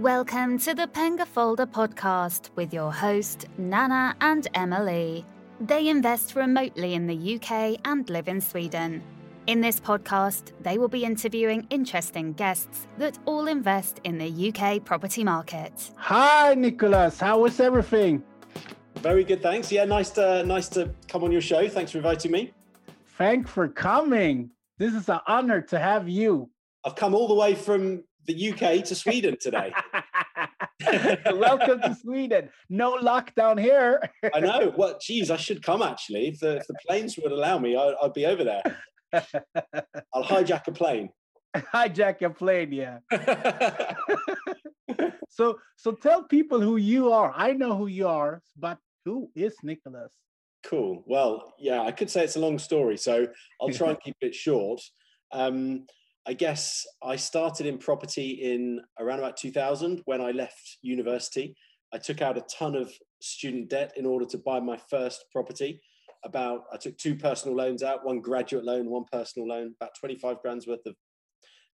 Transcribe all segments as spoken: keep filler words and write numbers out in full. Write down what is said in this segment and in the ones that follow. Welcome to the Pengafolder podcast with your host, Nana and Emily. They invest remotely in the U K and live in Sweden. In this podcast, they will be interviewing interesting guests that all invest in the U K property market. Hi, Nicholas. How was everything? Very good, thanks. Yeah, nice to, nice to come on your show. Thanks for inviting me. Thanks for coming. This is an honor to have you. I've come all the way from the U K to Sweden today. Welcome to Sweden. No lockdown here. I know. Well, geez, I should come actually. If the, if the planes would allow me, I, I'd be over there. I'll hijack a plane. Hijack a plane, yeah. so, so tell people who you are. I know who you are, but who is Nicholas? Cool. Well, yeah, I could say it's a long story, so I'll try and keep it short. Um, I guess I started in property in around about two thousand when I left university. I took out a ton of student debt in order to buy my first property. About, I took two personal loans out, one graduate loan, one personal loan, about twenty-five grand's worth of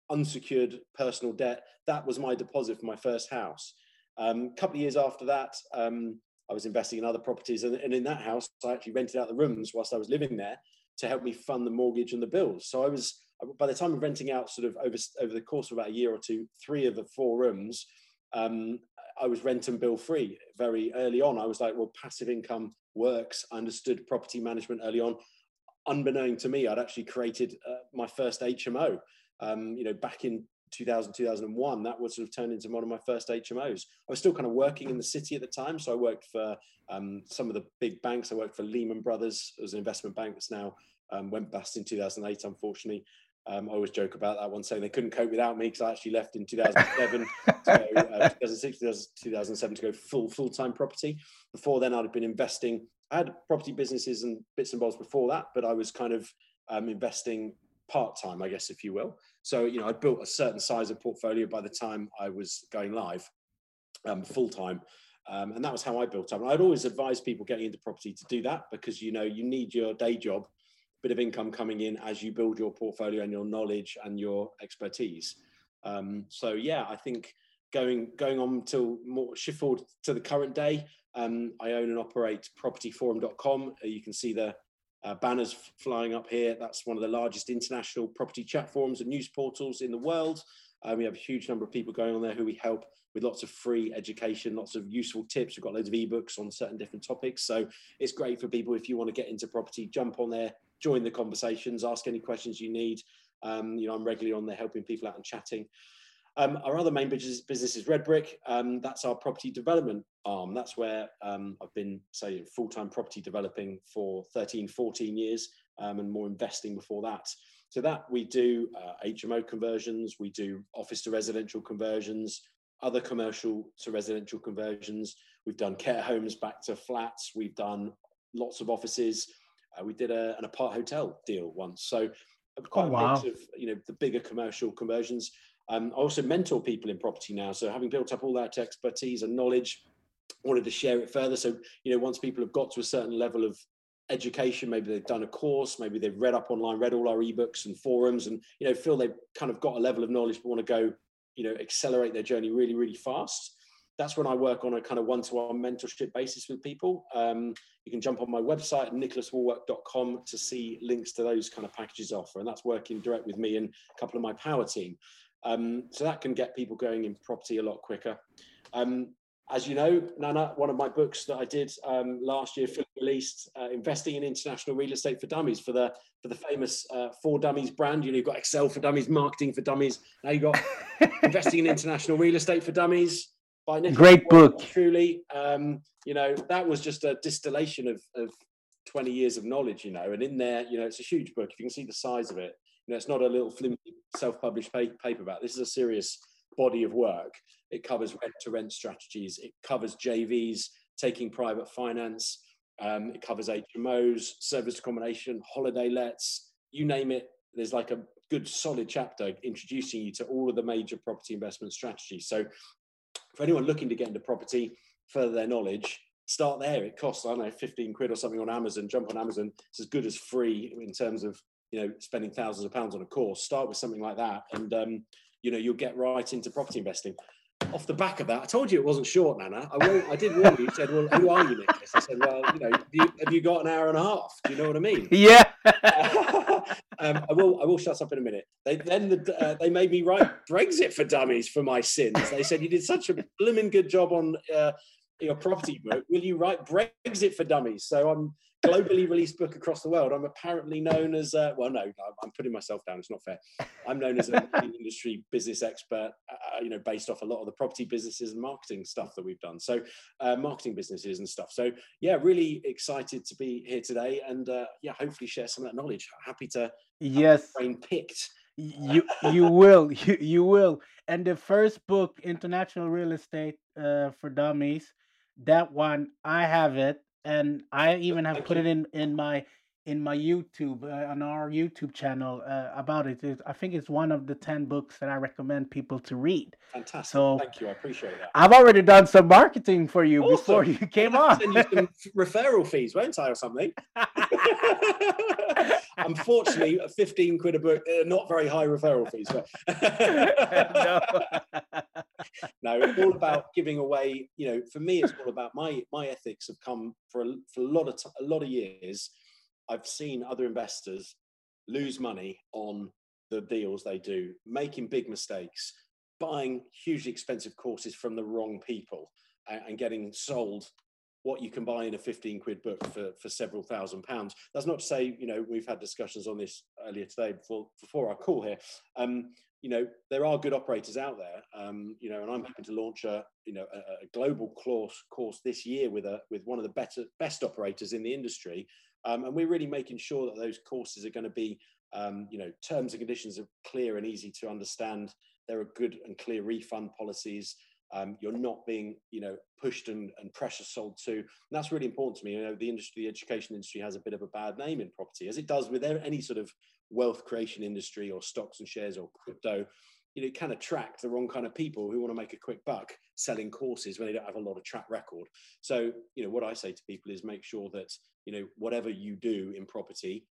unsecured personal debt. That was my deposit for my first house. Um, a couple of years after that, um, I was investing in other properties. And, and in that house, I actually rented out the rooms whilst I was living there to help me fund the mortgage and the bills. So I was, by the time of renting out sort of over, over the course of about a year or two, three of the four rooms, um, I was rent and bill free very early on. I was like, well, passive income works. I understood property management early on. Unbeknown to me, I'd actually created uh, my first H M O, um, you know, back in two thousand, two thousand one, that would sort of turn into one of my first H M Os. I was still kind of working in the city at the time. So I worked for um, some of the big banks. I worked for Lehman Brothers. It was an investment bank that's now um, went bust in two thousand eight, unfortunately. Um, I always joke about that one, saying they couldn't cope without me because I actually left in two thousand seven, so, uh, two thousand six, two thousand seven to go full full-time property. Before then, I'd been investing. I had property businesses and bits and bobs before that, but I was kind of um, investing part-time, I guess, if you will. So, you know, I'd built a certain size of portfolio by the time I was going live um, full-time. Um, and that was how I built up. And I'd always advise people getting into property to do that because, you know, you need your day job bit of income coming in as you build your portfolio and your knowledge and your expertise. Um, so yeah, I think going going on till more shift forward to the current day, um, I own and operate property forum dot com. You can see the uh, banners flying up here. That's one of the largest international property chat forums and news portals in the world. Uh, we have a huge number of people going on there who we help with lots of free education, lots of useful tips. We've got loads of ebooks on certain different topics. So it's great for people if you want to get into property, jump on there, join the conversations, ask any questions you need. Um, you know, I'm regularly on there helping people out and chatting. Um, our other main business, business is Redbrick. Um, that's our property development arm. That's where um, I've been, say, full-time property developing for thirteen, fourteen years um, and more investing before that. So that we do uh, H M O conversions, we do office to residential conversions, other commercial to residential conversions. We've done care homes back to flats. We've done lots of offices. Uh, we did a, an apart hotel deal once. So quite oh, a wow. mix of, you know, the bigger commercial conversions. Um, I also mentor people in property now. So having built up all that expertise and knowledge, wanted to share it further. So, you know, once people have got to a certain level of education, maybe they've done a course, maybe they've read up online, read all our ebooks and forums and, you know, feel they've kind of got a level of knowledge, but want to go, you know, accelerate their journey really, really fast. That's when I work on a kind of one-to-one mentorship basis with people. Um, you can jump on my website at nicholas wall work dot com to see links to those kind of packages offer. And that's working direct with me and a couple of my power team. Um, so that can get people going in property a lot quicker. Um, as you know, Nana, one of my books that I did um, last year, released, uh, Investing in International Real Estate for Dummies, for the for the famous uh, For Dummies brand. You know, you've got Excel for Dummies, Marketing for Dummies. Now you've got Investing in International Real Estate for Dummies. By Nicholas. Great book. Truly, um, you know, that was just a distillation of, of twenty years of knowledge, you know, and in there, you know, it's a huge book. If you can see the size of it, you know, it's not a little flimsy self-published paperback. This is a serious body of work. It covers rent-to-rent strategies. It covers J Vs, taking private finance. Um, it covers H M Os, service accommodation, holiday lets, you name it. There's like a good solid chapter introducing you to all of the major property investment strategies. So for anyone looking to get into property, further their knowledge, start there. It costs, I don't know, fifteen quid or something on Amazon. Jump on Amazon. It's as good as free in terms of, you know, spending thousands of pounds on a course. Start with something like that and, um, you know, you'll get right into property investing. off the back of that, I told you it wasn't short, Nana. I, won't, I did warn you. You said, well, who are you, Nicholas? I said, well, you know, have you, have you got an hour and a half? Do you know what I mean? Yeah. um, I will I will shut up in a minute. They, then the, uh, they made me write Brexit for Dummies for my sins. They said, you did such a blooming good job on uh, your property book. Will you write Brexit for Dummies? So I'm globally released book across the world. I'm apparently known as, uh, well, no, I'm putting myself down. It's not fair. I'm known as an industry business expert, uh, you know, based off a lot of the property businesses and marketing stuff that we've done. So uh, marketing businesses and stuff. So yeah, really excited to be here today and uh, yeah, hopefully share some of that knowledge. Happy to yes. have brain picked. you you will, you, you will. And the first book, International Real Estate uh, for Dummies, that one, I have it. And I even have put it in, in my in my YouTube uh, on our YouTube channel uh, about it. it. I think it's one of the ten books that I recommend people to read. Fantastic! So thank you, I appreciate that. I've already done some marketing for you awesome. before you came I'll on. Send you some referral fees, won't I, or something? Unfortunately, fifteen quid a book, uh, not very high referral fees. But no. No, it's all about giving away. You know, for me, it's all about my my ethics have come for a, for a lot of t- a lot of years. I've seen other investors lose money on the deals they do, making big mistakes, buying hugely expensive courses from the wrong people, and, and getting sold what you can buy in a fifteen quid book for, for several thousand pounds. That's not to say, you know, we've had discussions on this earlier today before before our call here. Um, you know, there are good operators out there, um, you know, and I'm hoping to launch a, you know, a, a global course course this year with a with one of the better best operators in the industry. Um, and we're really making sure that those courses are going to be, um, you know, terms and conditions are clear and easy to understand. There are good and clear refund policies. Um, you're not being, you know, pushed and, and pressure sold to. And that's really important to me. You know, the industry, the education industry has a bit of a bad name in property, as it does with any sort of wealth creation industry or stocks and shares or crypto. You know, it can attract the wrong kind of people who want to make a quick buck selling courses when they don't have a lot of track record. So, you know, what I say to people is make sure that, you know, whatever you do in property,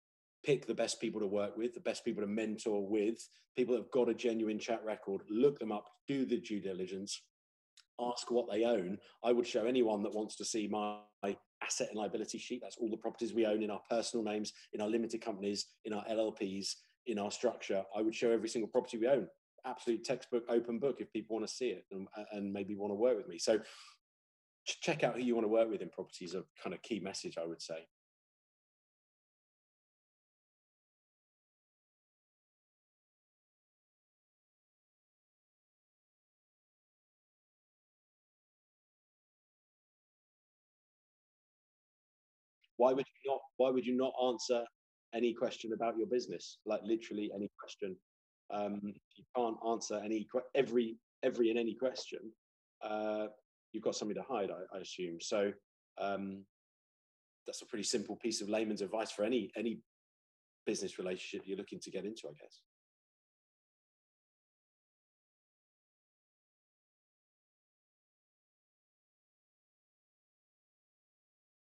pick the best people to work with, the best people to mentor with, people that have got a genuine track record, look them up, do the due diligence, ask what they own. I would show anyone that wants to see my asset and liability sheet. That's all the properties we own in our personal names, in our limited companies, in our L L Ps, in our structure. I would show every single property we own. Absolute textbook, open book if people want to see it and, and maybe want to work with me. So check out who you want to work with in property is a kind of key message, I would say. Why would you not, why would you not answer any question about your business? Like literally any question. Um, you can't answer any every every and any question. Uh, you've got something to hide, I, I assume. So um, that's a pretty simple piece of layman's advice for any any business relationship you're looking to get into, I guess.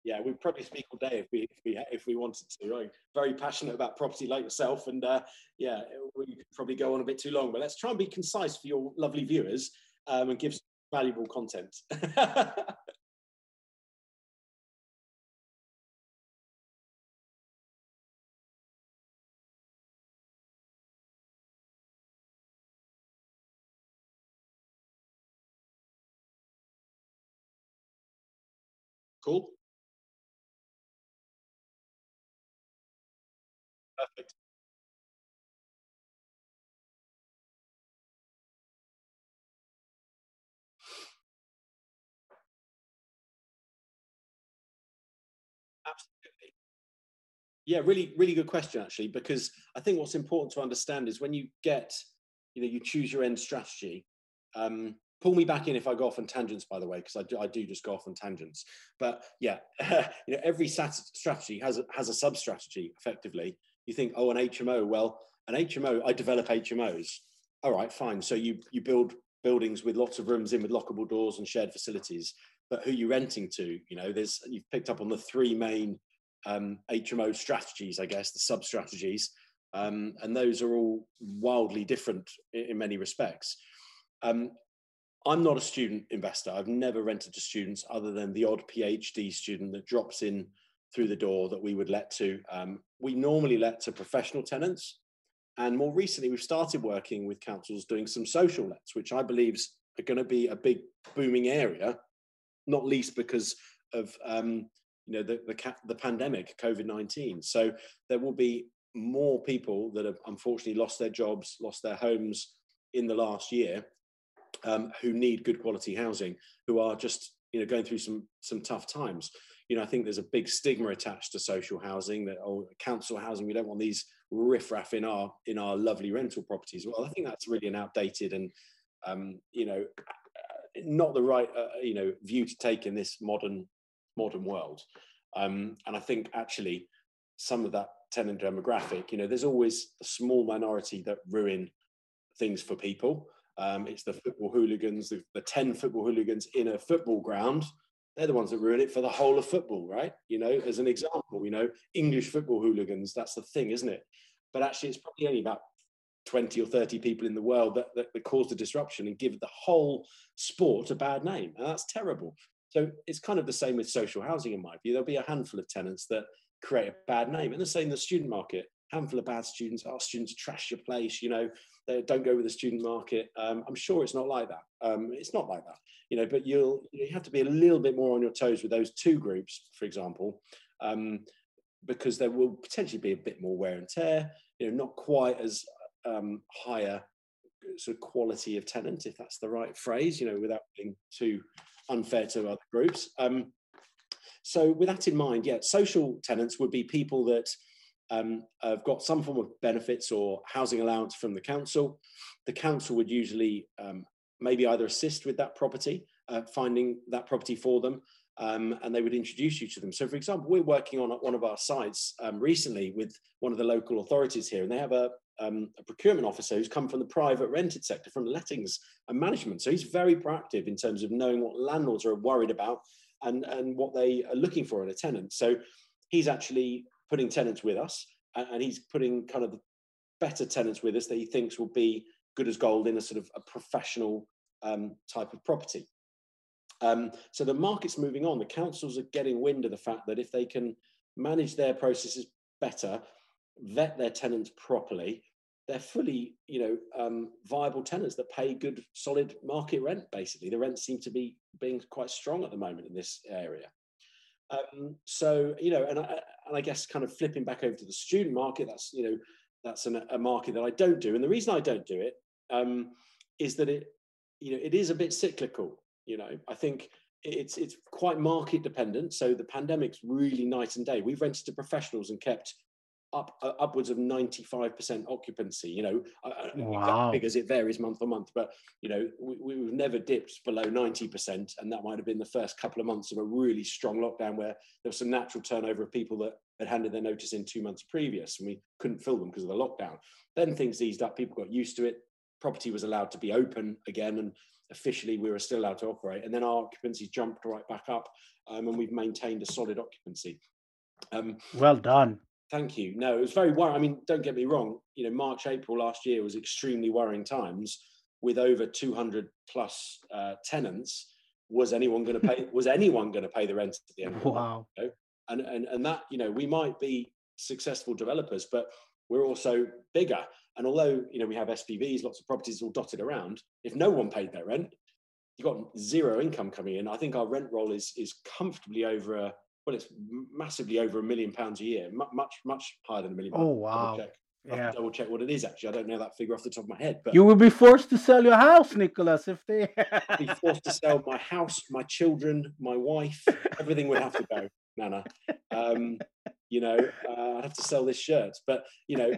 Yeah, we'd probably speak all day if we if we, if we wanted to. I'm very passionate about property like yourself, and uh, yeah, we could probably go on a bit too long, but let's try and be concise for your lovely viewers um, and give some valuable content. Cool. Perfect. Absolutely. Yeah, really, really good question, actually, because I think what's important to understand is when you get, you know, you choose your end strategy. Um, Pull me back in if I go off on tangents, by the way, because I do, I do just go off on tangents. But yeah, you know, every sat- strategy has a, has a sub-strategy, effectively. You think, oh, an H M O. Well, an H M O, I develop H M Os. All right, fine. So you you build buildings with lots of rooms in with lockable doors and shared facilities. But who are you renting to? You know, there's you've picked up on the three main um, H M O strategies, I guess, the sub-strategies. Um, and those are all wildly different in, in many respects. Um, I'm not a student investor. I've never rented to students other than the odd PhD student that drops in through the door that we would let to. Um, we normally let to professional tenants. And more recently, we've started working with councils doing some social lets, which I believe is going to be a big booming area, not least because of um, you know the, the, the pandemic, COVID nineteen. So there will be more people that have unfortunately lost their jobs, lost their homes in the last year, um, who need good quality housing, who are just you know going through some some tough times. You know, I think there's a big stigma attached to social housing, that oh, council housing, we don't want these riffraff in our in our lovely rental properties. Well, I think that's really an outdated and um, you know not the right uh, you know view to take in this modern modern world. Um, and I think actually some of that tenant demographic, you know, there's always a small minority that ruin things for people. Um, it's the football hooligans, the, the ten football hooligans in a football ground. They're the ones that ruin it for the whole of football, right? You know, as an example, you know, English football hooligans, that's the thing, isn't it? But actually, it's probably only about twenty or thirty people in the world that, that, that cause the disruption and give the whole sport a bad name. And that's terrible. So it's kind of the same with social housing, in my view. There'll be a handful of tenants that create a bad name. And the same in the student market. Handful of bad students. Our students trash your place, you know, they don't go with the student market. Um, I'm sure it's not like that. Um, it's not like that, you know, but you'll you have to be a little bit more on your toes with those two groups, for example, um, because there will potentially be a bit more wear and tear, you know, not quite as um, higher sort of quality of tenant, if that's the right phrase, you know, without being too unfair to other groups. Um, so with that in mind, yeah, social tenants would be people that Um, I've got some form of benefits or housing allowance from the council. The council would usually um, maybe either assist with that property, uh, finding that property for them, um, and they would introduce you to them. So, for example, we're working on one of our sites um, recently with one of the local authorities here, and they have a, um, a procurement officer who's come from the private rented sector, from lettings and management. So he's very proactive in terms of knowing what landlords are worried about and, and what they are looking for in a tenant. So he's actually putting tenants with us, and he's putting kind of better tenants with us that he thinks will be good as gold in a sort of a professional um, type of property. Um, so the market's moving on. The councils are getting wind of the fact that if they can manage their processes better, vet their tenants properly, they're fully, you know, um, viable tenants that pay good, solid market rent, basically. The rents seem to be being quite strong at the moment in this area. Um, so, you know, and I, and I guess kind of flipping back over to the student market, that's, you know, that's an, a market that I don't do. And the reason I don't do it um, is that it, you know, it is a bit cyclical. You know, I think it's, it's quite market dependent. So the pandemic's really night and day. We've rented to professionals and kept up uh, upwards of ninety-five percent occupancy, you know, wow. Because it varies month on month, but, you know, we, we've never dipped below ninety percent. And that might have been the first couple of months of a really strong lockdown where there was some natural turnover of people that had handed their notice in two months previous, and we couldn't fill them because of the lockdown. Then things eased up, people got used to it. Property was allowed to be open again, and officially we were still allowed to operate. And then our occupancy jumped right back up, um, and we've maintained a solid occupancy. Um, well done. Thank you. No, it was very worrying. I mean, don't get me wrong. You know, March, April last year was extremely worrying times with over two hundred plus uh, tenants. Was anyone going to pay? Was anyone going to pay the rent at the end? Of the wow. Month, you know? And and and that, you know, we might be successful developers, but we're also bigger. And although, you know, we have S P Vs, lots of properties all dotted around. If no one paid their rent, you got zero income coming in. I think our rent roll is is comfortably over a. Well, it's massively over a million pounds a year, much, much higher than a million. Oh, wow. Double check. Yeah. I have to double check what it is, actually. I don't know that figure off the top of my head. But you will be forced to sell your house, Nicholas, if they... I'll be forced to sell my house, my children, my wife. Everything would have to go, Nana. Um, you know, uh, I'd have to sell this shirt. But, you know,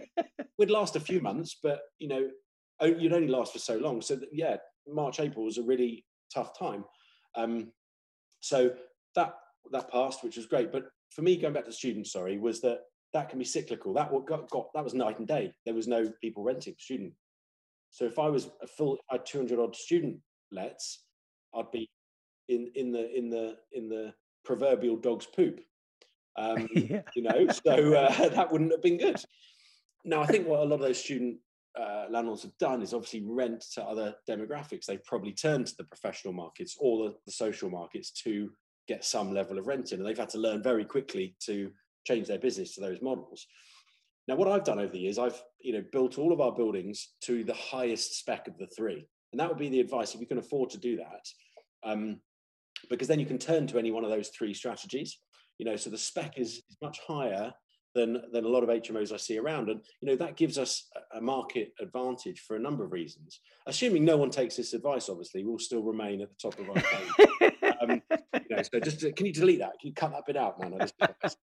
we'd last a few months, but, you know, you'd only last for so long. So, that, yeah, March, April was a really tough time. Um, so that... that passed, which was great. But for me, going back to students, sorry, was that that can be cyclical. That what got, got that was night and day. There was no people renting student. So if I was a full, I had two hundred odd student lets, I'd be in in the in the in the proverbial dog's poop. Um, yeah. You know, so uh, that wouldn't have been good. Now I think what a lot of those student uh, landlords have done is obviously rent to other demographics. They've probably turned to the professional markets or the, the social markets to get some level of rent in, and they've had to learn very quickly to change their business to those models. Now, what I've done over the years, I've you know built all of our buildings to the highest spec of the three, and that would be the advice if you can afford to do that, um, because then you can turn to any one of those three strategies. You know, so the spec is, is much higher than than a lot of H M Os I see around, and you know that gives us a market advantage for a number of reasons. Assuming no one takes this advice, obviously, we'll still remain at the top of our game. Um, you know, so just can you delete that? Can you cut that bit out, man?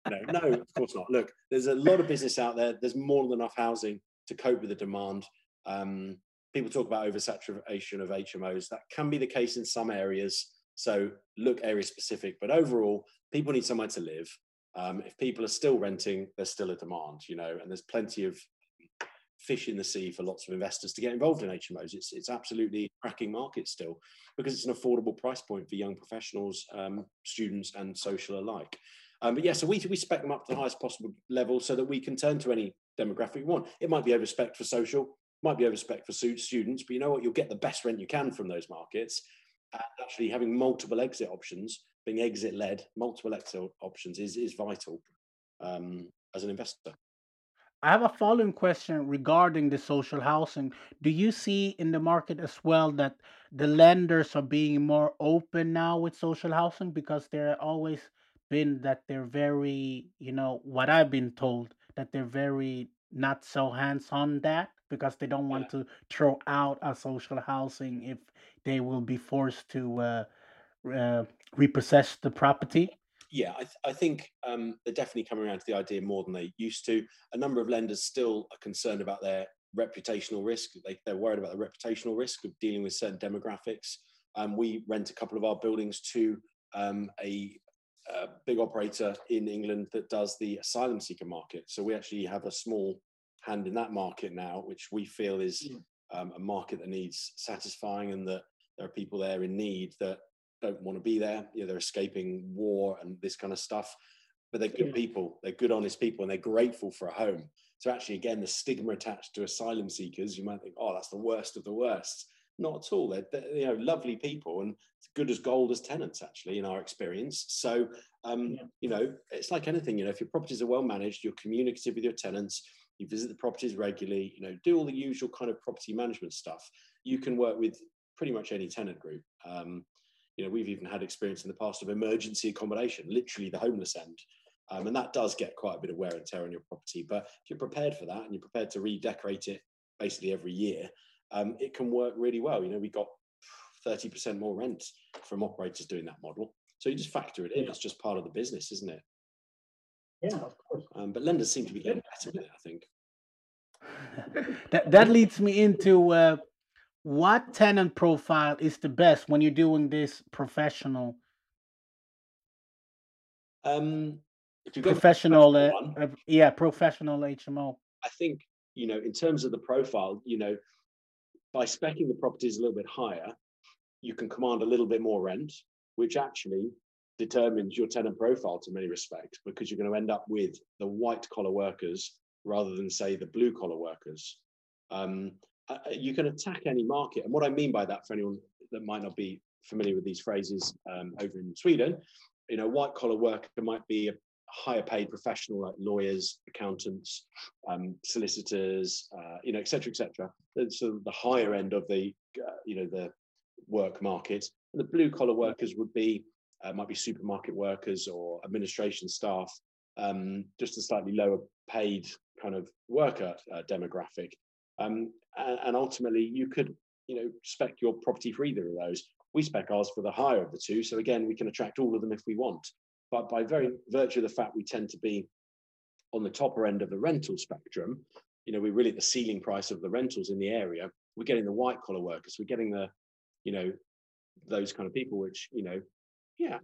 No, no, of course not. Look, there's a lot of business out there. There's more than enough housing to cope with the demand. Um, people talk about oversaturation of H M Os. That can be the case in some areas. So look area specific, but overall, people need somewhere to live. Um, if people are still renting, there's still a demand, you know, and there's plenty of fish in the sea for lots of investors to get involved in H M Os. It's it's absolutely a cracking market still because it's an affordable price point for young professionals, um, students and social alike. Um, but yeah, so we, we spec them up to the highest possible level so that we can turn to any demographic we want. It might be over-spec for social, might be over-spec for students, but you know what, you'll get the best rent you can from those markets. And actually having multiple exit options, being exit-led, multiple exit options is, is vital um, as an investor. I have a following question regarding the social housing. Do you see in the market as well that the lenders are being more open now with social housing? Because there always been that they're very, you know, what I've been told, that they're very not so hands-on that because they don't want yeah. to throw out a social housing if they will be forced to uh, uh, repossess the property. Yeah, I, th- I think um, they're definitely coming around to the idea more than they used to. A number of lenders still are concerned about their reputational risk. They, they're worried about the reputational risk of dealing with certain demographics. Um, we rent a couple of our buildings to um, a, a big operator in England that does the asylum seeker market. So we actually have a small hand in that market now, which we feel is um, a market that needs satisfying and that there are people there in need that don't want to be there. You know, they're escaping war and this kind of stuff, but they're good yeah. people. They're good, honest people, and they're grateful for a home. So actually, again, the stigma attached to asylum seekers, you might think, oh, that's the worst of the worst. Not at all. They're, they're you know, lovely people and good as gold as tenants, actually, in our experience. So, um, yeah. you know, it's like anything, you know, if your properties are well managed, you're communicative with your tenants, you visit the properties regularly, you know, do all the usual kind of property management stuff. You can work with pretty much any tenant group. Um, You know, we've even had experience in the past of emergency accommodation, literally the homeless end. Um, and that does get quite a bit of wear and tear on your property. But if you're prepared for that and you're prepared to redecorate it basically every year, um, it can work really well. You know, we got thirty percent more rent from operators doing that model. So you just factor it in. It's just part of the business, isn't it? Yeah, of course. Um, but lenders seem to be getting better with it, I think. that, that leads me into... Uh... What tenant profile is the best when you're doing this professional? Um, if you go professional, uh, uh, yeah, professional H M O. I think, you know, in terms of the profile, you know, by speccing the properties a little bit higher, you can command a little bit more rent, which actually determines your tenant profile to many respects, because you're going to end up with the white collar workers rather than, say, the blue collar workers. Um, Uh, you can attack any market. And what I mean by that, for anyone that might not be familiar with these phrases um, over in Sweden, you know, white collar worker might be a higher paid professional like lawyers, accountants, um, solicitors, uh, you know, et cetera, et cetera. That's sort of the higher end of the, uh, you know, the work market. And the blue collar workers would be, uh, might be supermarket workers or administration staff, um, just a slightly lower paid kind of worker uh, demographic. Um, and ultimately, you could, you know, spec your property for either of those. We spec ours for the higher of the two. So again, we can attract all of them if we want. But by very virtue of the fact we tend to be on the topper end of the rental spectrum, you know, we're really at the ceiling price of the rentals in the area. We're getting the white collar workers. We're getting the, you know, those kind of people, which, you know, yeah,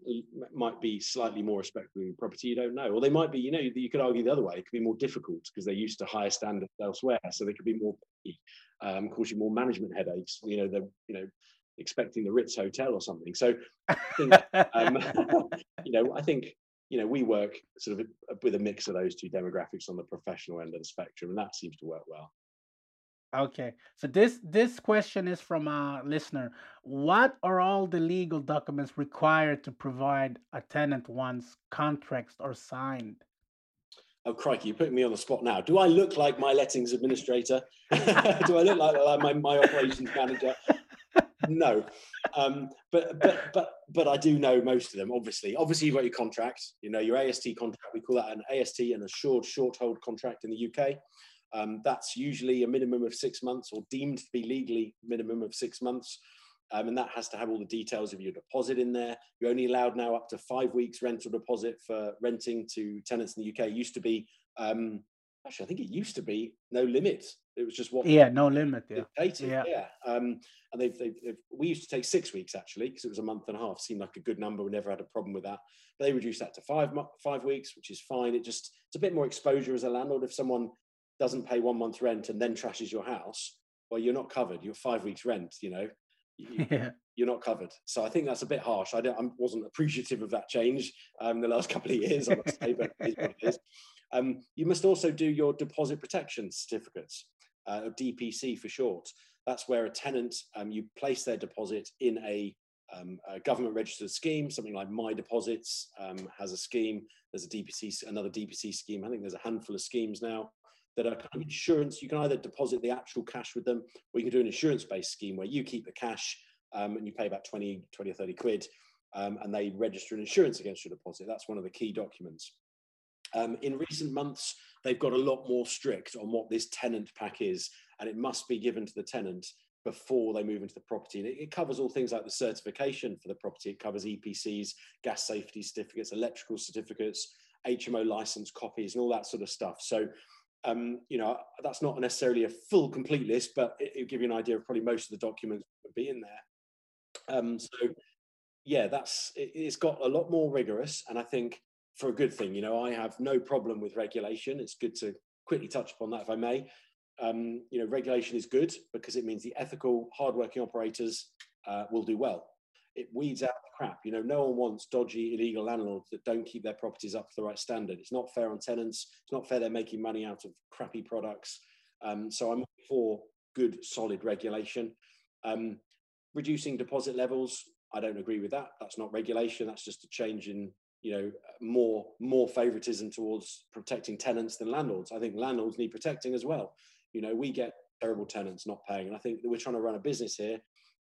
might be slightly more respectful in property, you don't know. Or they might be, you know, you could argue the other way. It could be more difficult because they're used to higher standards elsewhere. So they could be more, um, cause you more management headaches, you know, they're, you know, expecting the Ritz Hotel or something. So, I think, um, you know, I think, you know, we work sort of with a mix of those two demographics on the professional end of the spectrum, and that seems to work well. Okay, so this this question is from a listener. What are all the legal documents required to provide a tenant once contracts are signed? Oh, crikey, you're putting me on the spot now. Do I look like my lettings administrator? Do I look like, like my, my operations manager? No, um, but but but but I do know most of them. Obviously, obviously you've got your contract. You know your A S T contract. We call that an A S T, an assured short hold contract in the U K. Um, that's usually a minimum of six months, or deemed to be legally minimum of six months, um, and that has to have all the details of your deposit in there. You're only allowed now up to five weeks rental deposit for renting to tenants in the U K. It used to be um, actually, I think it used to be no limit. It was just what yeah no limit yeah yeah, yeah. Um, and they've, they've, they've we used to take six weeks actually because it was a month and a half. Seemed like a good number. We never had a problem with that. But they reduced that to five five weeks, which is fine. It just it's a bit more exposure as a landlord. If someone doesn't pay one month's rent and then trashes your house, well, you're not covered. You're five weeks rent. You know, you, yeah. You're not covered. So I think that's a bit harsh. I don't I wasn't appreciative of that change um, the last couple of years. I must say, but it is what it is. Um, you must also do your deposit protection certificates. Uh, D P C for short. That's where a tenant, um, you place their deposit in a, um, a government registered scheme, something like My Deposits um, has a scheme. There's a D P C, another D P C scheme. I think there's a handful of schemes now that are kind of insurance. You can either deposit the actual cash with them, or you can do an insurance-based scheme where you keep the cash um, and you pay about twenty, twenty or thirty quid um, and they register an insurance against your deposit. That's one of the key documents. Um, in recent months, they've got a lot more strict on what this tenant pack is, and it must be given to the tenant before they move into the property. And it, it covers all things like the certification for the property. It covers E P Cs, gas safety certificates, electrical certificates, H M O license copies, and all that sort of stuff. So, um, you know, that's not necessarily a full, complete list, but it, it'll give you an idea of probably most of the documents that would be in there. Um, so, yeah, that's it, it's got a lot more rigorous, and I think for a good thing. You know, I have no problem with regulation. It's good to quickly touch upon that if I may. Um, you know, regulation is good because it means the ethical, hardworking operators uh, will do well. It weeds out the crap. You know, no one wants dodgy, illegal landlords that don't keep their properties up to the right standard. It's not fair on tenants. It's not fair they're making money out of crappy products. Um, so I'm for good, solid regulation. Um, reducing deposit levels, I don't agree with that. That's not regulation. That's just a change in you know, more more favoritism towards protecting tenants than landlords. I think landlords need protecting as well. You know, we get terrible tenants not paying, and I think that we're trying to run a business here,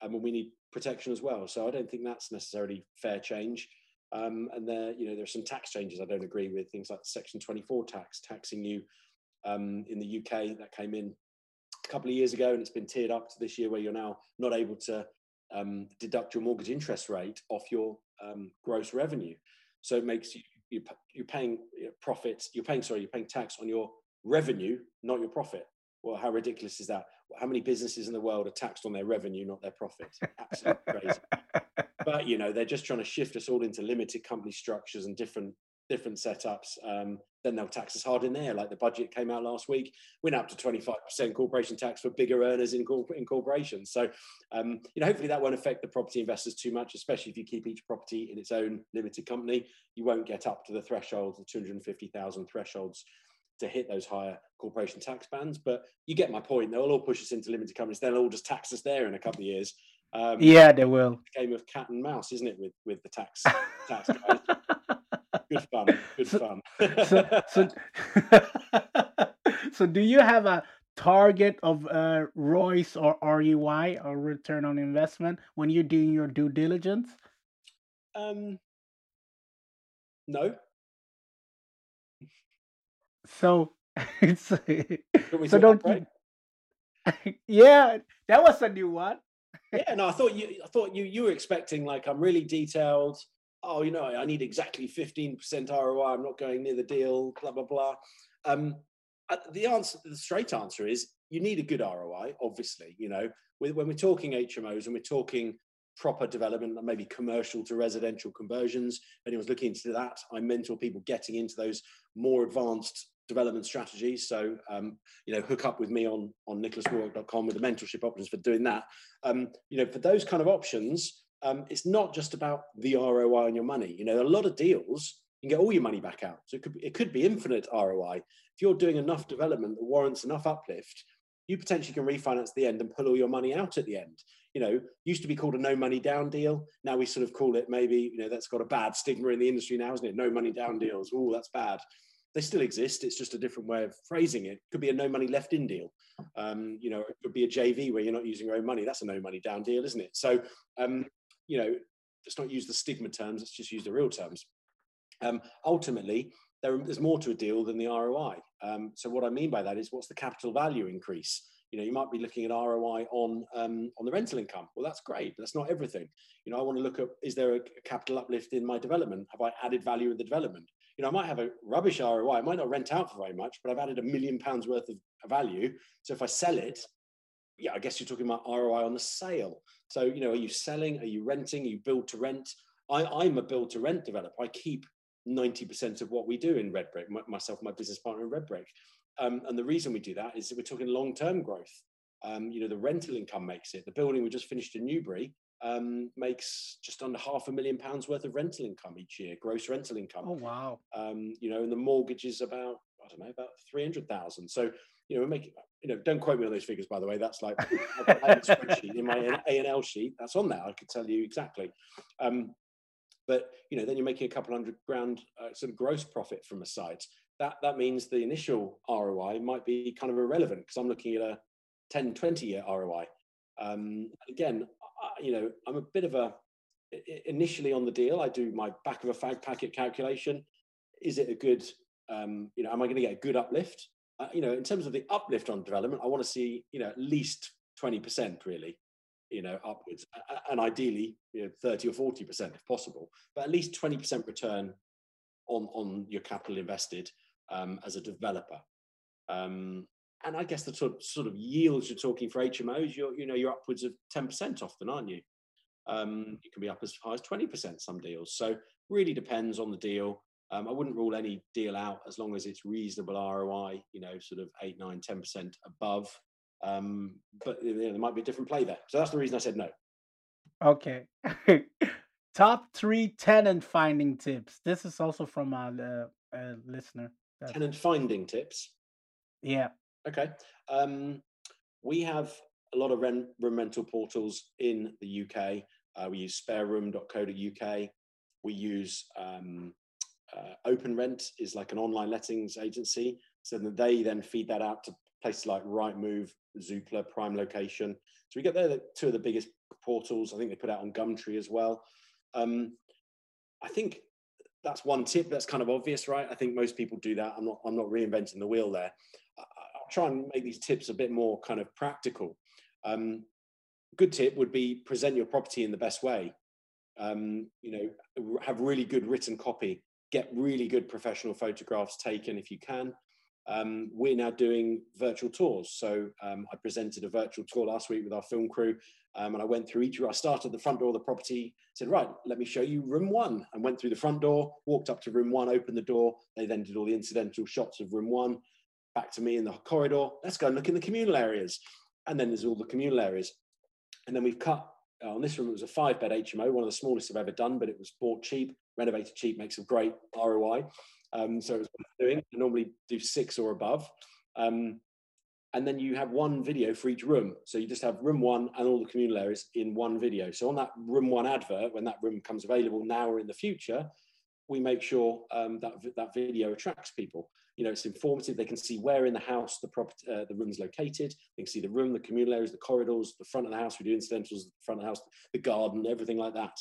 and um, we need protection as well. So I don't think that's necessarily fair change. Um, and there, you know, there are some tax changes I don't agree with, things like Section twenty-four tax, taxing you um, in the U K. That came in a couple of years ago, and it's been tiered up to this year, where you're now not able to um, deduct your mortgage interest rate off your um, gross revenue. So it makes you, you, you're paying profits, you're paying, sorry, you're paying tax on your revenue, not your profit. Well, how ridiculous is that? How many businesses in the world are taxed on their revenue, not their profit? Absolutely crazy. But, you know, they're just trying to shift us all into limited company structures and different different setups. Um, then they'll tax us hard in there. Like the budget came out last week, went up to twenty-five percent corporation tax for bigger earners in, corp- in corporations. So, um, you know, hopefully that won't affect the property investors too much, especially if you keep each property in its own limited company. You won't get up to the thresholds, the two hundred fifty thousand thresholds to hit those higher corporation tax bands. But you get my point. They'll all push us into limited companies. They'll all just tax us there in a couple of years. Um, yeah, they will. It's a game of cat and mouse, isn't it, with, with the tax, tax guys? Good fun, good so, fun. so, so, so do you have a target of uh, R O I S or R E Y, or return on investment, when you're doing your due diligence? Um, no. So, it's, so don't. Yeah, that was a new one. Yeah, no, I thought you, I thought you, you were expecting like I'm really detailed. Oh, you know, I need exactly fifteen percent R O I. I'm not going near the deal, blah, blah, blah. Um, the answer, the straight answer is you need a good R O I, obviously. You know, when we're talking H M Os and we're talking proper development, maybe commercial to residential conversions, if anyone's looking into that, I mentor people getting into those more advanced development strategies. So, um, you know, hook up with me on, on nicholas wallwork dot com with the mentorship options for doing that. Um, you know, for those kind of options, Um, it's not just about the R O I on your money. You know, a lot of deals, you can get all your money back out. So it could be, it could be infinite R O I. If you're doing enough development that warrants enough uplift, you potentially can refinance at the end and pull all your money out at the end. You know, used to be called a no money down deal. Now we sort of call it maybe, you know, that's got a bad stigma in the industry now, isn't it? No money down deals. Oh, that's bad. They still exist. It's just a different way of phrasing it. Could be a no money left in deal. Um, you know, it could be a J V where you're not using your own money. That's a no money down deal, isn't it? So, um, you know, let's not use the stigma terms. Let's just use the real terms. Um, ultimately, there, there's more to a deal than the R O I. Um, so what I mean by that is, what's the capital value increase? You know, you might be looking at R O I on, um, on the rental income. Well, that's great. That's not everything. You know, I want to look at, is there a capital uplift in my development? Have I added value in the development? You know, I might have a rubbish R O I. I might not rent out for very much, but I've added a million pounds worth of value. So if I sell it, yeah, I guess you're talking about R O I on the sale. So, you know, are you selling? Are you renting? Are you build to rent? I, I'm a build to rent developer. I keep ninety percent of what we do in Redbrick, myself and my business partner in Redbrick. Um, and the reason we do that is that we're talking long-term growth. Um, you know, the rental income makes it. The building we just finished in Newbury um, makes just under half a million pounds worth of rental income each year, gross rental income. Oh, wow. Um, you know, and the mortgage is about, I don't know, about three hundred thousand. So, you know, we're making, you know, don't quote me on those figures, by the way. That's like I have a spreadsheet in my A and L sheet. That's on there. I could tell you exactly. Um, but, you know, then you're making a couple hundred grand uh, sort of gross profit from a site. That, that means the initial R O I might be kind of irrelevant because I'm looking at a ten, twenty year R O I. Um, again, I, you know, I'm a bit of a, initially on the deal, I do my back of a fag packet calculation. Is it a good, um, you know, am I going to get a good uplift? Uh, you know, in terms of the uplift on development, I want to see, you know, at least twenty percent really, you know, upwards, and ideally, you know, thirty or forty percent if possible, but at least twenty percent return on, on your capital invested um, as a developer. Um, and I guess the sort of, sort of yields you're talking for H M Os, you're, you know, you're upwards of ten percent often, aren't you? Um, you can be up as high as twenty percent some deals. So really depends on the deal. Um, I wouldn't rule any deal out as long as it's reasonable R O I, you know, sort of eight, nine, ten percent above. Um, but you know, there might be a different play there. So that's the reason I said no. Okay. Top three tenant finding tips. This is also from a uh, uh, listener. Tenant finding tips? Yeah. Okay. Um, we have a lot of rent, rental portals in the U K. Uh, we use spare room dot co dot U K. We use... Um, Uh, Open Rent is like an online lettings agency, so that they then feed that out to places like Rightmove, Zoopla, Prime Location. So we get there, the two of the biggest portals. I think they put out on Gumtree as well. Um, I think that's one tip that's kind of obvious, right? I think most people do that. I'm not. I'm not reinventing the wheel there. I, I'll try and make these tips a bit more kind of practical. Um, good tip would be present your property in the best way. Um, you know, have really good written copy. Get really good professional photographs taken if you can. Um, we're now doing virtual tours. So um, I presented a virtual tour last week with our film crew um, and I went through each room. I started at the front door of the property, said, right, let me show you room one, and went through the front door, walked up to room one, opened the door. They then did all the incidental shots of room one, back to me in the corridor. Let's go and look in the communal areas. And then there's all the communal areas. And then we've cut uh, on this room. It was a five bed H M O, one of the smallest I've ever done, but it was bought cheap. Renovated cheap, makes a great R O I. Um, so it's worth doing. I normally do six or above. Um, and then you have one video for each room. So you just have room one and all the communal areas in one video. So on that room one advert, when that room comes available now or in the future, we make sure um, that that video attracts people. You know, it's informative. They can see where in the house the property, uh, the room's located. They can see the room, the communal areas, the corridors, the front of the house. We do incidentals, the front of the house, the garden, everything like that.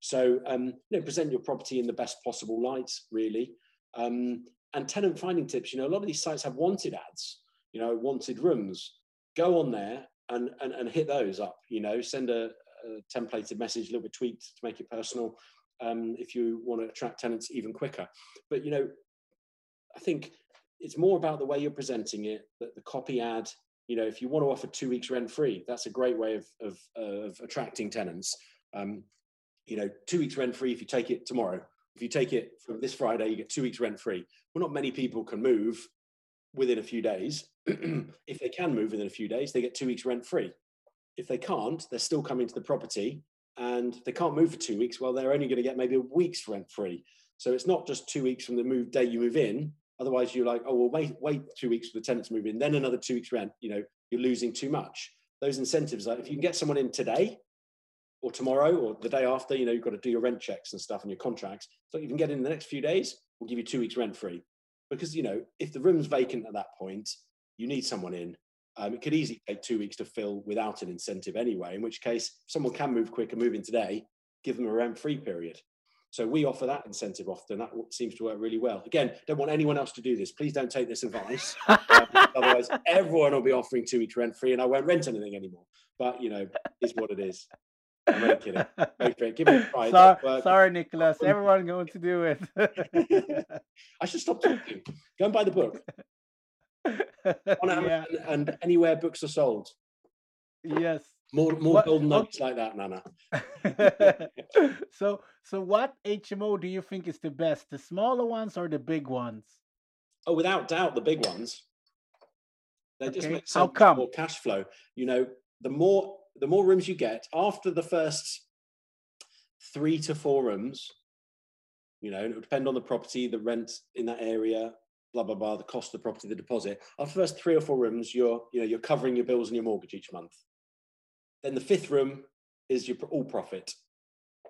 So, um, you know, present your property in the best possible light, really. Um, and tenant finding tips, you know, a lot of these sites have wanted ads, you know, wanted rooms. Go on there and and, and hit those up, you know, send a, a templated message, a little bit tweaked to make it personal um, if you want to attract tenants even quicker. But, you know, I think it's more about the way you're presenting it, that the copy ad, you know, if you want to offer two weeks rent free, that's a great way of, of, of attracting tenants. Um, You know, two weeks rent free if you take it tomorrow. If you take it from this Friday, you get two weeks rent free. Well, not many people can move within a few days. If they can move within a few days, they get two weeks rent free. If they can't, they're still coming to the property and they can't move for two weeks. Well, they're only going to get maybe a week's rent free. So it's not just two weeks from the move day you move in. Otherwise, you're like, oh, well, wait, wait two weeks for the tenants to move in, then another two weeks rent. You know, you're losing too much. Those incentives, like if you can get someone in today or tomorrow or the day after, you know, you've got to do your rent checks and stuff and your contracts. So you can get in the next few days, we'll give you two weeks rent free. Because, you know, if the room's vacant at that point, you need someone in. Um, it could easily take two weeks to fill without an incentive anyway, in which case someone can move quicker, move in today, give them a rent-free period. So we offer that incentive often. That seems to work really well. Again, don't want anyone else to do this. Please don't take this advice. um, otherwise, everyone will be offering two weeks rent-free and I won't rent anything anymore. But, you know, it's what it is. I'm really kidding. Okay, give it a try. Sorry, sorry, Nicholas. Everyone going to do it. I should stop talking. Go and buy the book. On Amazon yeah. and anywhere books are sold. Yes. More more what, golden nuggets okay. like that, Nana. so so what H M O do you think is the best? The smaller ones or the big ones? Oh, without doubt, the big ones. They okay. just make sense. How come? More cash flow. You know, the more the more rooms you get after the first three to four rooms, you know, and it would depend on the property, the rent in that area, blah, blah, blah, the cost of the property, the deposit. After the first three or four rooms, you're, you know, you're covering your bills and your mortgage each month. Then the fifth room is your all profit,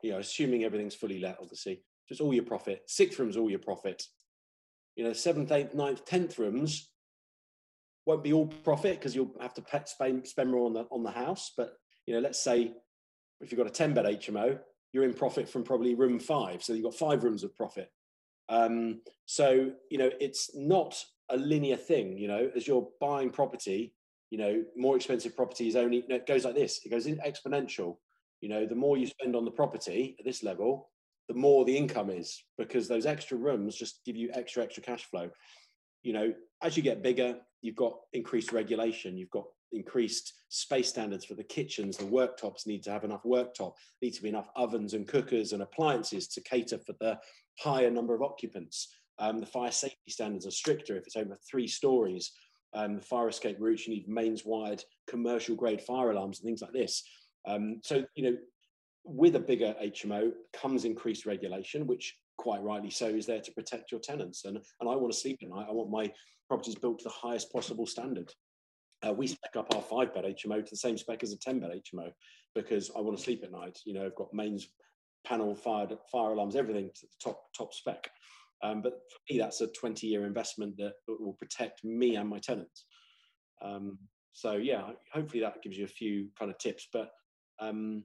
you know, assuming everything's fully let, obviously. Just all your profit. Sixth room's all your profit. You know, seventh, eighth, ninth, tenth rooms won't be all profit because you'll have to pet, spend, spend more on the, on the house. But, you know, let's say if you've got a ten-bed H M O, you're in profit from probably room five. So you've got five rooms of profit. Um, so, you know, it's not a linear thing, you know, as you're buying property, you know, more expensive property is only, no, it goes like this, it goes in exponential. You know, the more you spend on the property at this level, the more the income is, because those extra rooms just give you extra, extra cash flow. You know, as you get bigger, you've got increased regulation, you've got increased space standards for the kitchens, the worktops need to have enough worktop, need to be enough ovens and cookers and appliances to cater for the higher number of occupants. Um, the fire safety standards are stricter if it's over three stories. Um, the fire escape routes, you need mains-wide commercial grade fire alarms and things like this. Um, so, you know, with a bigger H M O comes increased regulation, which quite rightly so is there to protect your tenants. And, and I want to sleep at night. I want my properties built to the highest possible standard. Uh, we spec up our five-bed H M O to the same spec as a ten-bed H M O because I want to sleep at night. You know, I've got mains, panel, fire, fire alarms, everything to the top, top spec. Um, but for me, that's a twenty-year investment that will protect me and my tenants. Um, so, yeah, hopefully that gives you a few kind of tips. But um,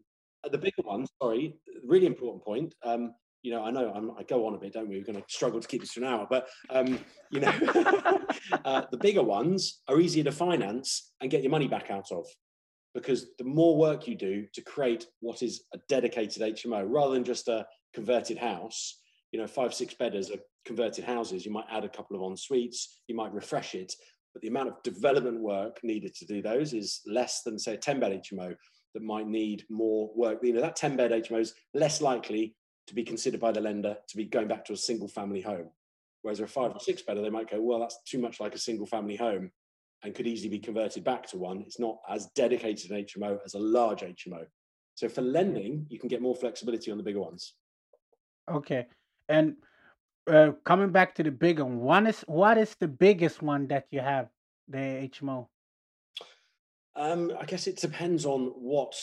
the bigger one, sorry, really important point. Um, you know, I know I'm, I go on a bit, don't we? We're going to struggle to keep this to an hour. But, um, you know, uh, the bigger ones are easier to finance and get your money back out of. Because the more work you do to create what is a dedicated H M O, rather than just a converted house, you know, five, six bedders are converted houses. You might add a couple of en suites, you might refresh it, but the amount of development work needed to do those is less than, say, a ten-bed H M O that might need more work. You know, that ten-bed H M O is less likely to be considered by the lender to be going back to a single-family home. Whereas a five or six bedder, they might go, well, that's too much like a single-family home, and could easily be converted back to one. It's not as dedicated an H M O as a large H M O. So for lending, you can get more flexibility on the bigger ones. Okay. And uh, coming back to the bigger one, one is, what is the biggest one that you have, the H M O? Um, I guess it depends on what,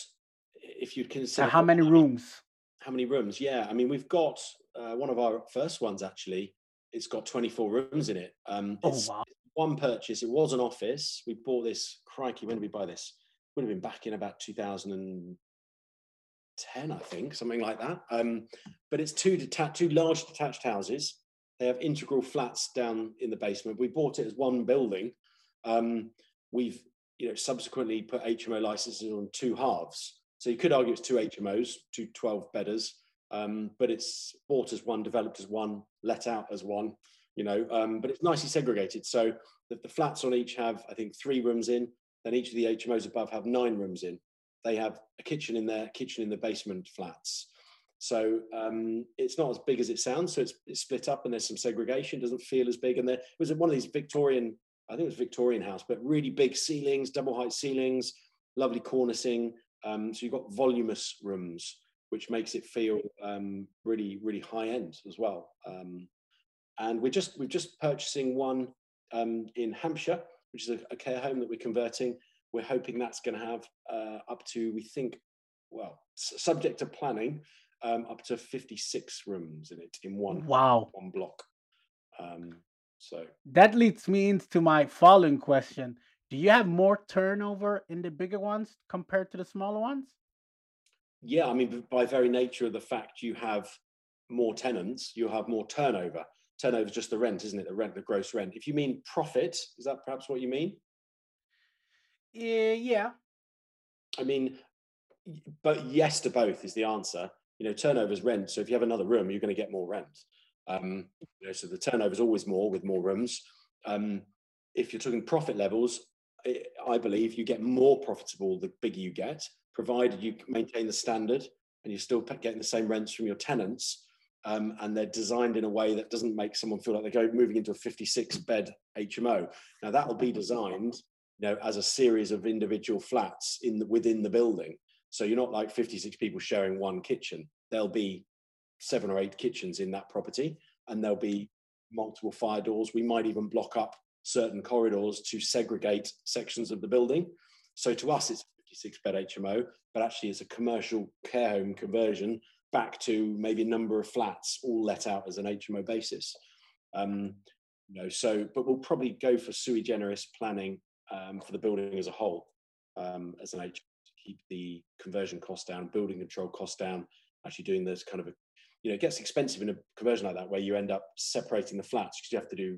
if you consider... So how many rooms? How many rooms, yeah. I mean, we've got uh, one of our first ones, actually. It's got twenty-four rooms in it. Um, oh, wow. One purchase, it was an office. We bought this, crikey, when did we buy this? Would have been back in about two thousand ten, I think, something like that. Um, but it's two, deta- two large detached houses. They have integral flats down in the basement. We bought it as one building. Um, we've you know, subsequently put H M O licenses on two halves. So you could argue it's two H M Os, two twelve-bedders, um, but it's bought as one, developed as one, let out as one. You know, um, but it's nicely segregated. So the, the flats on each have, I think, three rooms in. Then each of the H M Os above have nine rooms in. They have a kitchen in their kitchen in the basement flats. So um, it's not as big as it sounds. So it's, it's split up, and there's some segregation. Doesn't feel as big. And there it was one of these Victorian, I think it was Victorian house, but really big ceilings, double height ceilings, lovely cornicing. Um, so you've got voluminous rooms, which makes it feel um, really, really high end as well. Um, And we're just we're just purchasing one um, in Hampshire, which is a, a care home that we're converting. We're hoping that's going to have uh, up to, we think, well, subject to planning, um, up to fifty-six rooms in it in one, wow. one block. Um, so that leads me into my following question. Do you have more turnover in the bigger ones compared to the smaller ones? Yeah, I mean, by very nature of the fact you have more tenants, you'll have more turnover. Turnover is just the rent, isn't it? The rent, the gross rent. If you mean profit, is that perhaps what you mean? Uh, yeah. I mean, but yes to both is the answer. You know, turnover is rent. So if you have another room, you're going to get more rent. Um, you know, so the turnover is always more with more rooms. Um, if you're talking profit levels, I believe you get more profitable the bigger you get, provided you maintain the standard and you're still getting the same rents from your tenants. Um, and they're designed in a way that doesn't make someone feel like they're going, moving into a fifty-six bed H M O. Now that will be designed, you know, as a series of individual flats in the, within the building. So you're not like fifty-six people sharing one kitchen. There'll be seven or eight kitchens in that property, and there'll be multiple fire doors. We might even block up certain corridors to segregate sections of the building. So to us, it's a fifty-six bed H M O, but actually it's a commercial care home conversion back to maybe a number of flats all let out as an H M O basis. Um, you know, so, but we'll probably go for sui generis planning um, for the building as a whole, um, as an H M O, to keep the conversion cost down, building control cost down, actually doing this kind of, a, you know, it gets expensive in a conversion like that, where you end up separating the flats because you have to do,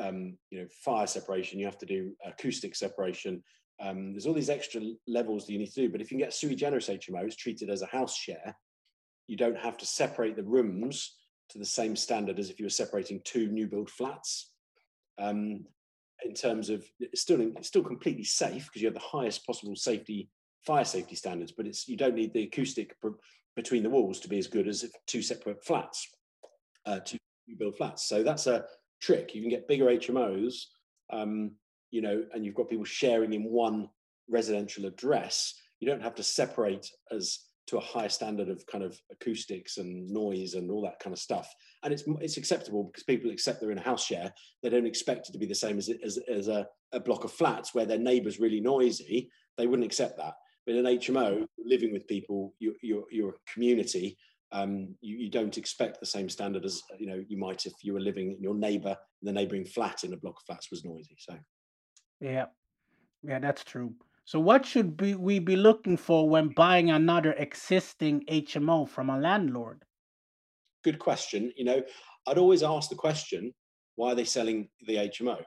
um, you know, fire separation, you have to do acoustic separation. Um, there's all these extra levels that you need to do, but if you can get sui generis H M Os treated as a house share, you don't have to separate the rooms to the same standard as if you were separating two new build flats. Um, in terms of it's still, it's still completely safe because you have the highest possible safety, fire safety standards, but it's, you don't need the acoustic pr- between the walls to be as good as if two separate flats, uh, two new build flats. So that's a trick. You can get bigger H M Os, um, you know, and you've got people sharing in one residential address. You don't have to separate as to a high standard of kind of acoustics and noise and all that kind of stuff. And it's it's acceptable because people accept they're in a house share. They don't expect it to be the same as, as, as a, a block of flats where their neighbour's really noisy. They wouldn't accept that. But in an H M O, living with people, you, you're, you're a community. Um, you, you don't expect the same standard as, you know, you might if you were living in your neighbour, the neighbouring flat in a block of flats was noisy. So, yeah, yeah, that's true. So what should be, we be looking for when buying another existing H M O from a landlord? Good question. You know, I'd always ask the question, why are they selling the H M O?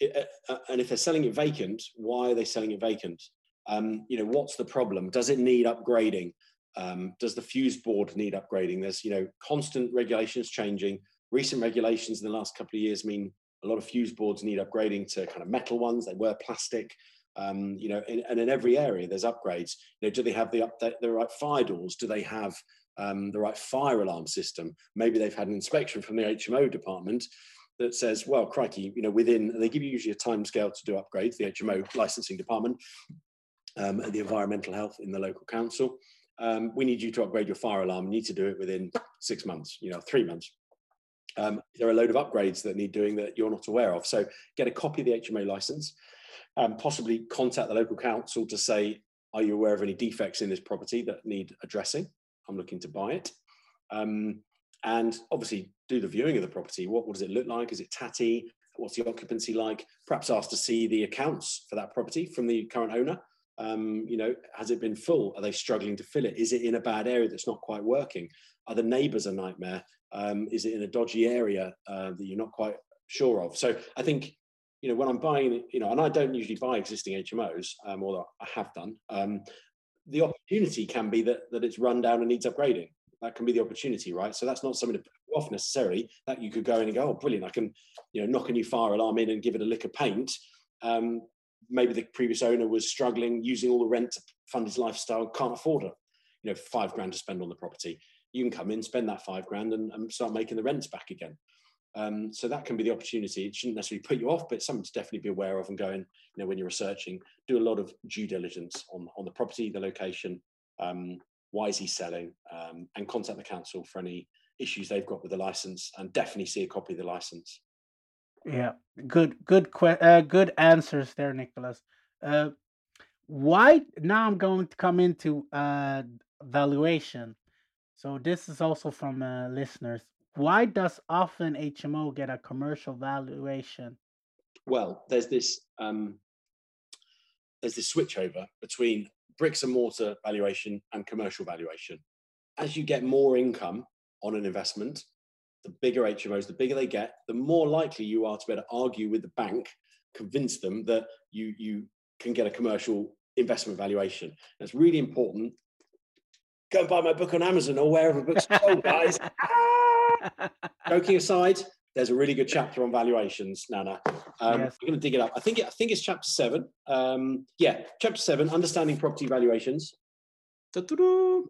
It, uh, and if they're selling it vacant, why are they selling it vacant? Um, you know, what's the problem? Does it need upgrading? Um, does the fuse board need upgrading? There's, you know, constant regulations changing. Recent regulations in the last couple of years mean a lot of fuse boards need upgrading to kind of metal ones. They were plastic. Um, you know, in, and in every area there's upgrades. You know, do they have the, up, the, the right fire doors? Do they have um, the right fire alarm system? Maybe they've had an inspection from the H M O department that says, well, crikey, you know, within, and they give you usually a timescale to do upgrades, the H M O licensing department um, and the environmental health in the local council. Um, we need you to upgrade your fire alarm. You need to do it within six months, you know, three months. Um, there are a load of upgrades that need doing that you're not aware of. So get a copy of the H M O license. Um, possibly contact the local council to say, are you aware of any defects in this property that need addressing? I'm looking to buy it. Um, and obviously do the viewing of the property. What, what does it look like? Is it tatty? What's the occupancy like? Perhaps ask to see the accounts for that property from the current owner. Um, you know, has it been full? Are they struggling to fill it? Is it in a bad area that's not quite working? Are the neighbours a nightmare? Um, is it in a dodgy area uh, that you're not quite sure of? So I think, you know, when I'm buying, you know, and I don't usually buy existing H M Os, um, although I have done, um, the opportunity can be that that it's run down and needs upgrading. That can be the opportunity, right? So that's not something to put off necessarily, that you could go in and go, oh, brilliant, I can, you know, knock a new fire alarm in and give it a lick of paint. Um, maybe the previous owner was struggling, using all the rent to fund his lifestyle, can't afford it, you know, five grand to spend on the property. You can come in, spend that five grand and, and start making the rents back again. Um, so that can be the opportunity. It shouldn't necessarily put you off, but it's something to definitely be aware of and go in, you know, when you're researching, do a lot of due diligence on, on the property, the location, um, why is he selling, um, and contact the council for any issues they've got with the license, and definitely see a copy of the license. Yeah, good, good, que- uh, good answers there, Nicholas. Uh, Why now I'm going to come into uh, valuation. So this is also from uh, listeners. Why does often H M O get a commercial valuation? Well, there's this um, there's this switchover between bricks and mortar valuation and commercial valuation. As you get more income on an investment, the bigger H M Os, the bigger they get, the more likely you are to be able to argue with the bank, convince them that you you can get a commercial investment valuation. That's really important. Go and buy my book on Amazon or wherever books are sold, guys. Ah! Joking aside, there's a really good chapter on valuations, Nana. Um, yes. I'm going to dig it up. I think it, I think it's chapter seven. Um, yeah, chapter seven, Understanding Property Valuations. Da-da-da.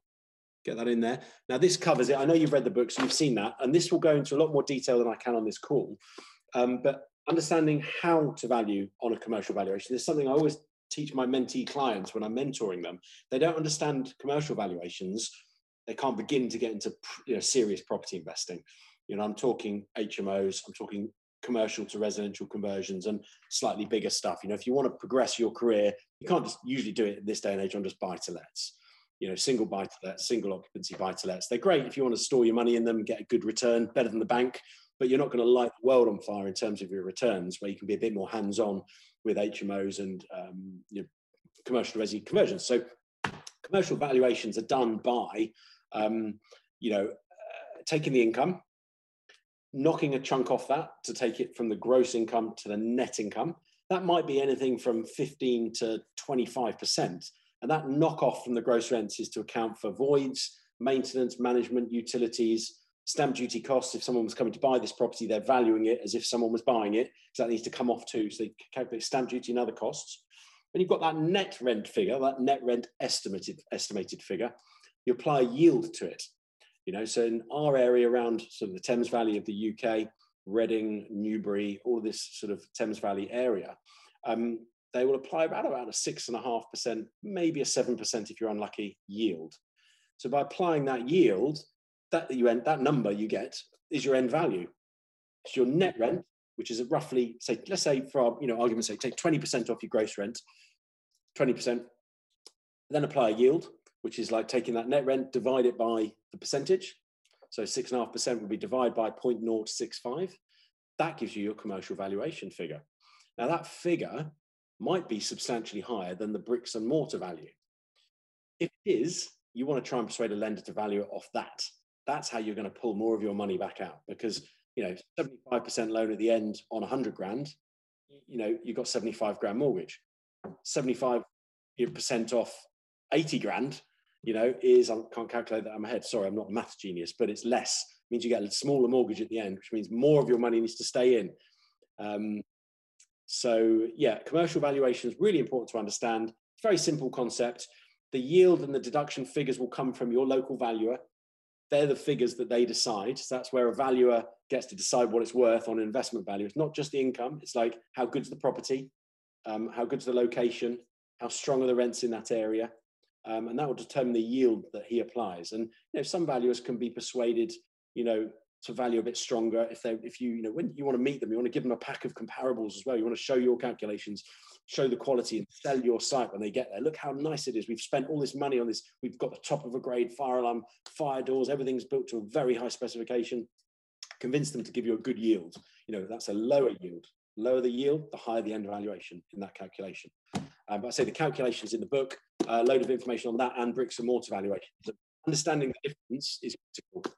Get that in there. Now, this covers it. I know you've read the book, so you've seen that. And this will go into a lot more detail than I can on this call. Um, but understanding how to value on a commercial valuation is something I always teach my mentee clients when I'm mentoring them. They don't understand commercial valuations. They can't begin to get into you know, serious property investing. You know, I'm talking H M Os, I'm talking commercial to residential conversions and slightly bigger stuff. You know, if you want to progress your career, you can't just usually do it in this day and age on just buy-to-lets. You know, single buy-to-lets, single occupancy buy-to-lets. They're great if you want to store your money in them and get a good return, better than the bank, but you're not going to light the world on fire in terms of your returns, where you can be a bit more hands-on with H M Os and um, you know, commercial resi conversions. So commercial valuations are done by, um, you know, uh, taking the income, knocking a chunk off that to take it from the gross income to the net income. That might be anything from fifteen to twenty-five percent. And that knockoff from the gross rents is to account for voids, maintenance, management, utilities, stamp duty costs. If someone was coming to buy this property, they're valuing it as if someone was buying it, so that needs to come off too. So they calculate stamp duty and other costs. When you've got that net rent figure, that net rent estimated estimated figure, you apply a yield to it. You know, so in our area around sort of the Thames Valley of the U K, Reading, Newbury, all this sort of Thames Valley area, um, they will apply about, about a six and a half percent, maybe a seven percent if you're unlucky, yield. So by applying that yield, that you end, that number you get is your end value. It's your net rent, which is roughly, say, let's say for our, you know, argument's sake, take twenty percent off your gross rent, twenty percent, then apply a yield, which is like taking that net rent, divide it by the percentage. So six and a half percent would be divided by zero point zero six five. That gives you your commercial valuation figure. Now that figure might be substantially higher than the bricks and mortar value. If it is, you want to try and persuade a lender to value it off that. That's how you're going to pull more of your money back out, because, you know, seventy-five percent loan at the end on one hundred grand, you know, you've got seventy-five grand mortgage. seventy-five percent off eighty grand, you know, is, I can't calculate that in my head. Sorry, I'm not a math genius, but it's less. It means you get a smaller mortgage at the end, which means more of your money needs to stay in. Um, so yeah, commercial valuation is really important to understand. It's a very simple concept. The yield and the deduction figures will come from your local valuer. They're the figures that they decide. So that's where a valuer gets to decide what it's worth on investment value. It's not just the income. It's like, how good's the property? Um, how good's the location? How strong are the rents in that area? Um, and that will determine the yield that he applies. And, you know, some valuers can be persuaded, you know, to value a bit stronger. If they, if you, you know, when you want to meet them, you want to give them a pack of comparables as well. You want to show your calculations, show the quality, and sell your site when they get there. Look how nice it is. We've spent all this money on this. We've got the top of a grade fire alarm, fire doors, everything's built to a very high specification. Convince them to give you a good yield. You know, that's a lower yield. Lower the yield, the higher the end valuation in that calculation. Um, but I say the calculations in the book, a uh, load of information on that and bricks and mortar valuation. So understanding the difference is critical.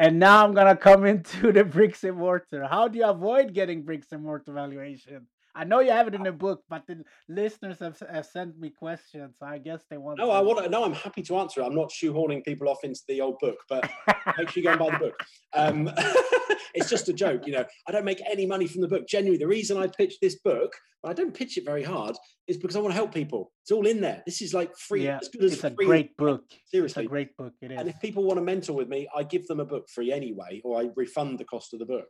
And now I'm going to come into the bricks and mortar. How do you avoid getting bricks and mortar valuation? I know you have it in the book, but the listeners have, have sent me questions. So I guess they want. No, to... I want to. No, I'm happy to answer it. I'm not shoehorning people off into the old book, but make sure you go and buy the book. Um, it's just a joke, you know. I don't make any money from the book. Genuinely, the reason I pitch this book, I don't pitch it very hard, is because I want to help people. It's all in there. This is like free. Yeah, as good as it's a free. Great book. Seriously, it's a great book. It is. And if people want to mentor with me, I give them a book free anyway, or I refund the cost of the book.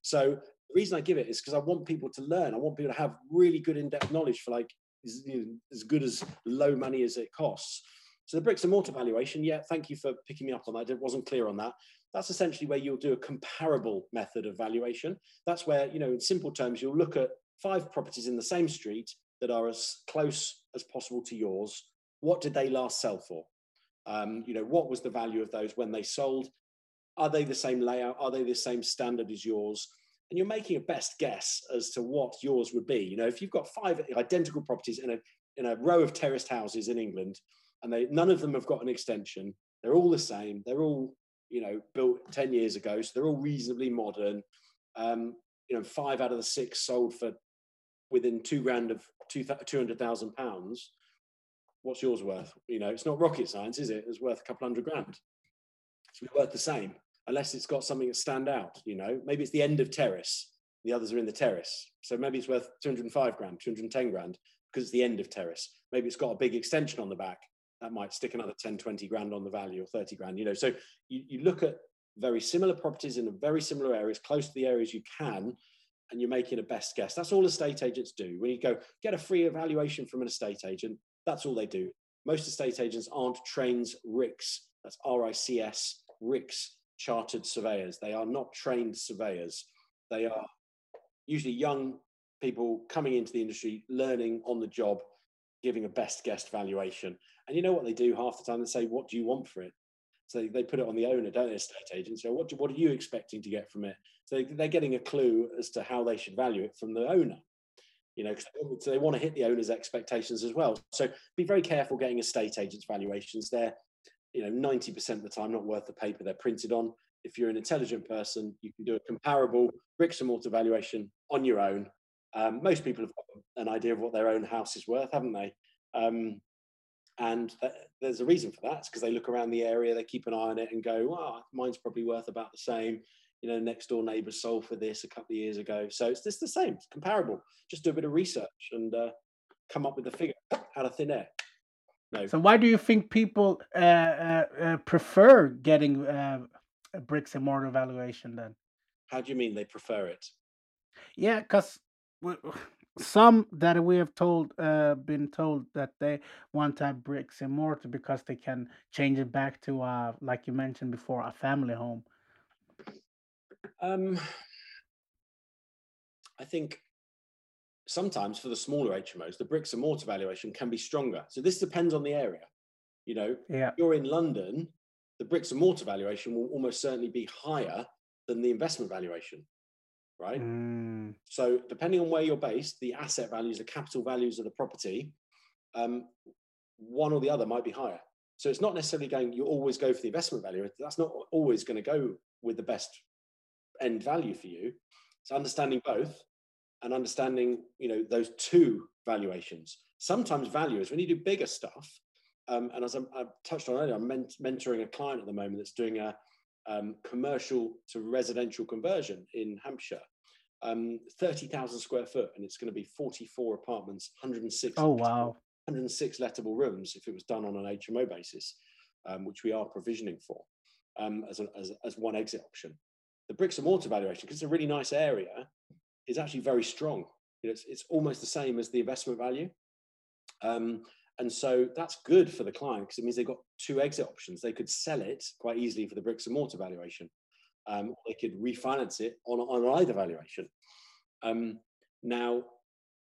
So. The reason I give it is because I want people to learn. I want people to have really good in-depth knowledge for like as, you know, as good as low money as it costs. So the bricks and mortar valuation, yeah, thank you for picking me up on that. I wasn't clear on that. That's essentially where you'll do a comparable method of valuation. That's where, you know, in simple terms, you'll look at five properties in the same street that are as close as possible to yours. What did they last sell for? Um, you know, what was the value of those when they sold? Are they the same layout? Are they the same standard as yours? And you're making a best guess as to what yours would be. You know, if you've got five identical properties in a in a row of terraced houses in England, and they, none of them have got an extension, they're all the same. They're all, you know, built ten years ago, so they're all reasonably modern. Um, you know, five out of the six sold for within two grand of two hundred thousand pounds. What's yours worth? You know, it's not rocket science, is it? It's worth a couple hundred grand. It's worth the same, unless it's got something that stand out. You know, maybe it's the end of terrace. The others are in the terrace. So maybe it's worth two hundred five grand, two hundred ten grand, because it's the end of terrace. Maybe it's got a big extension on the back. That might stick another ten, twenty grand on the value, or thirty grand, you know. So you, you look at very similar properties in very similar areas, close to the areas you can, and you're making a best guess. That's all estate agents do. When you go get a free evaluation from an estate agent, that's all they do. Most estate agents aren't trained R I C S, that's R I C S, R I C S chartered surveyors. They are not trained surveyors. They are usually young people coming into the industry, learning on the job, giving a best guess valuation. And you know what they do half the time? They say, what do you want for it? So they, they put it on the owner, don't they, estate agents? So what, do, what are you expecting to get from it? So they, they're getting a clue as to how they should value it from the owner. You know, because they, they want to hit the owner's expectations as well. So be very careful getting estate agents' valuations. They're, you know, ninety percent of the time not worth the paper they're printed on. If you're an intelligent person, you can do a comparable bricks and mortar valuation on your own. Um, most people have got an idea of what their own house is worth, haven't they? Um, and th there's a reason for that. It's because they look around the area, they keep an eye on it and go, well, mine's probably worth about the same. You know, next door neighbour sold for this a couple of years ago. So it's just the same, it's comparable. Just do a bit of research and uh, come up with a figure out of thin air. No. So why do you think people uh, uh, uh, prefer getting uh, a bricks and mortar valuation then? How do you mean they prefer it? Yeah, because some that we have told uh, been told that they want to have bricks and mortar because they can change it back to, uh, like you mentioned before, a family home. Um, I think sometimes for the smaller H M Os, the bricks and mortar valuation can be stronger. So this depends on the area. You know, yeah. If you're in London, the bricks and mortar valuation will almost certainly be higher than the investment valuation, right? Mm. So depending on where you're based, the asset values, the capital values of the property, um, one or the other might be higher. So it's not necessarily going, you always go for the investment value. That's not always going to go with the best end value for you. It's understanding both and understanding, you know, those two valuations. Sometimes valuers, when you do bigger stuff, um, and as I, I touched on earlier, I'm ment mentoring a client at the moment that's doing a um, commercial to residential conversion in Hampshire, um, thirty thousand square foot, and it's going to be forty-four apartments, one hundred and six. Oh, wow. one hundred and six lettable rooms if it was done on an H M O basis, um, which we are provisioning for um, as, a, as, as one exit option. The bricks and mortar valuation, because it's a really nice area, is actually very strong. You know, it's, it's almost the same as the investment value. Um, and so that's good for the client because it means they've got two exit options. They could sell it quite easily for the bricks and mortar valuation. Um, or they could refinance it on, on either valuation. Um, now,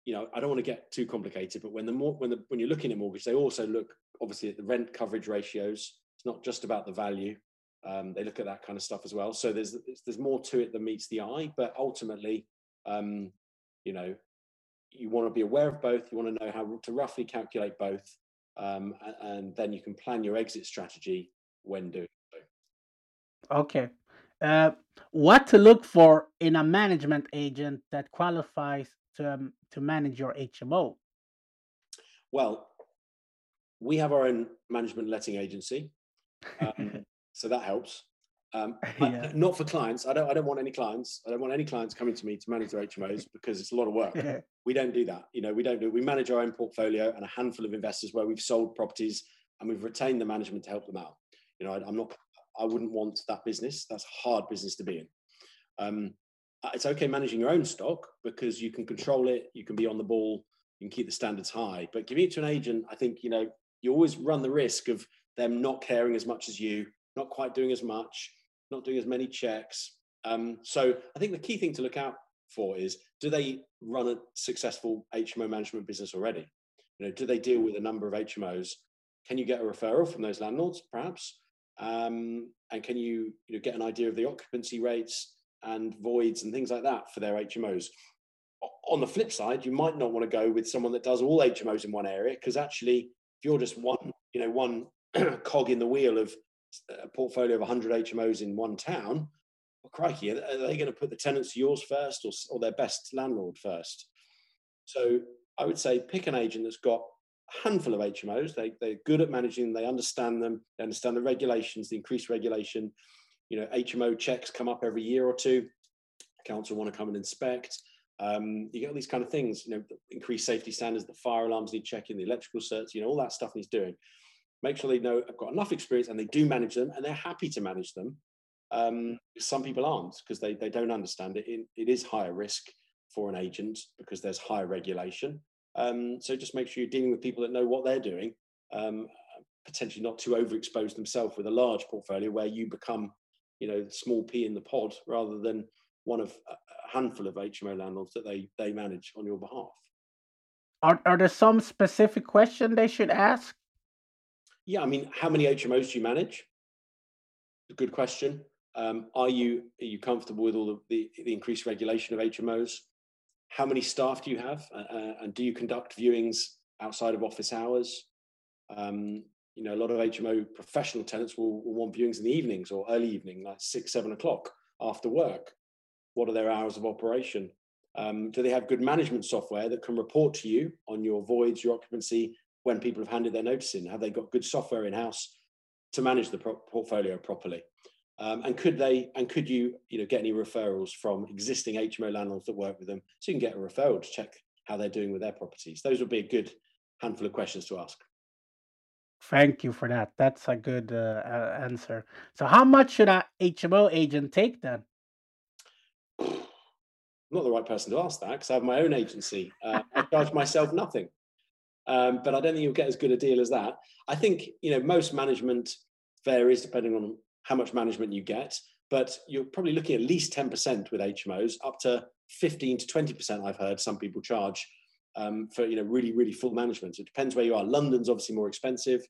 you know, I don't want to get too complicated, but when, the more, when, the, when you're looking at mortgage, they also look, obviously, at the rent coverage ratios. It's not just about the value. Um, they look at that kind of stuff as well. So there's, there's more to it than meets the eye, but ultimately, um, you know, you want to be aware of both. You want to know how to roughly calculate both, um, and, and then you can plan your exit strategy when doing so. Okay. Uh, what to look for in a management agent that qualifies to, um, to manage your H M O? Well, we have our own management letting agency. Um, So that helps. Um, yeah. I, not for clients. I don't. I don't want any clients. I don't want any clients coming to me to manage their H M Os because it's a lot of work. Yeah. We don't do that. You know, we don't do. We manage our own portfolio and a handful of investors where we've sold properties and we've retained the management to help them out. You know, I, I'm not. I wouldn't want that business. That's hard business to be in. Um, it's okay managing your own stock because you can control it. You can be on the ball. You can keep the standards high. But giving it to an agent, I think you know, you always run the risk of them not caring as much as you. Not quite doing as much, not doing as many checks. Um, so I think the key thing to look out for is, do they run a successful H M O management business already? You know, do they deal with a number of H M Os? Can you get a referral from those landlords, perhaps? Um, and can you, you know, get an idea of the occupancy rates and voids and things like that for their H M Os? On the flip side, you might not want to go with someone that does all H M Os in one area, because actually, if you're just one, you know, one cog in the wheel of a portfolio of one hundred H M Os in one town, well, crikey, are they going to put the tenants yours first, or, or their best landlord first? So I would say pick an agent that's got a handful of H M Os. They, they're good at managing them. They understand them. They understand the regulations, the increased regulation. You know, H M O checks come up every year or two. Council want to come and inspect. Um, you get all these kind of things, you know, increased safety standards, the fire alarms need checking, the electrical certs, you know, all that stuff needs doing. Make sure they know I've got enough experience and they do manage them and they're happy to manage them. Um, some people aren't because they, they don't understand it. it. It is higher risk for an agent because there's higher regulation. Um, so just make sure you're dealing with people that know what they're doing, um, potentially not to overexpose themselves with a large portfolio where you become, you know, small pea in the pod rather than one of a handful of H M O landlords that they, they manage on your behalf. Are, are there some specific question they should ask? Yeah, I mean, how many H M Os do you manage? A good question. Um, are you are you comfortable with all of the, the increased regulation of H M Os? How many staff do you have? Uh, and do you conduct viewings outside of office hours? Um, you know, a lot of H M O professional tenants will, will want viewings in the evenings or early evening, like six, seven o'clock after work. What are their hours of operation? Um, do they have good management software that can report to you on your voids, your occupancy, when people have handed their notice in? Have they got good software in-house to manage the pro- portfolio properly? Um, and could they, and could you, you know, get any referrals from existing H M O landlords that work with them, so you can get a referral to check how they're doing with their properties? Those would be a good handful of questions to ask. Thank you for that. That's a good uh, answer. So how much should an H M O agent take then? I'm not the right person to ask that because I have my own agency. Uh, I charge myself nothing, um, but I don't think you'll get as good a deal as that. I think, you know, most management varies depending on how much management you get, but you're probably looking at least ten percent with H M Os, up to fifteen to twenty percent. I've heard some people charge um, for, you know, really, really full management. So it depends where you are. London's obviously more expensive.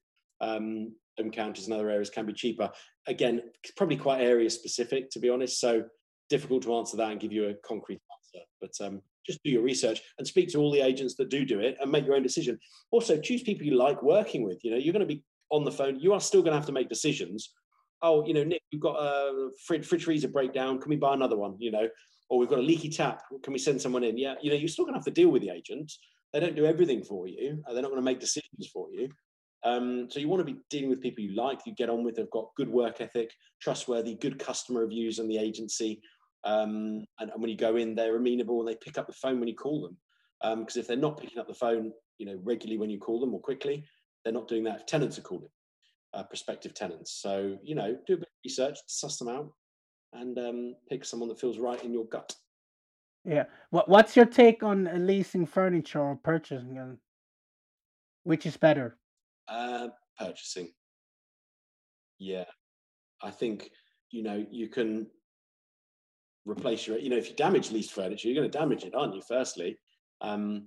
Um, home counties and other areas can be cheaper. Again, it's probably quite area specific, to be honest. So difficult to answer that and give you a concrete answer, but um, just do your research and speak to all the agents that do do it and make your own decision. Also, choose people you like working with. You know, you're going to be on the phone. You are still going to have to make decisions. Oh, you know, Nick, we've got a fridge, fridge freezer breakdown. Can we buy another one? You know, or we've got a leaky tap. Can we send someone in? Yeah, you know, you're still going to have to deal with the agent. They don't do everything for you. They're not going to make decisions for you. Um, so you want to be dealing with people you like, you get on with. They've got good work ethic, trustworthy, good customer reviews on the agency. Um, and, and when you go in, they're amenable and they pick up the phone when you call them. Because um, if they're not picking up the phone, you know, regularly when you call them or quickly, they're not doing that if tenants are calling, uh, prospective tenants. So, you know, do a bit of research, suss them out, and um, pick someone that feels right in your gut. Yeah. What What's your take on leasing furniture or purchasing? Uh, which is better? Uh, purchasing. Yeah. I think, you know, you can replace your, you know, if you damage leased furniture, you're going to damage it, aren't you? Firstly, um,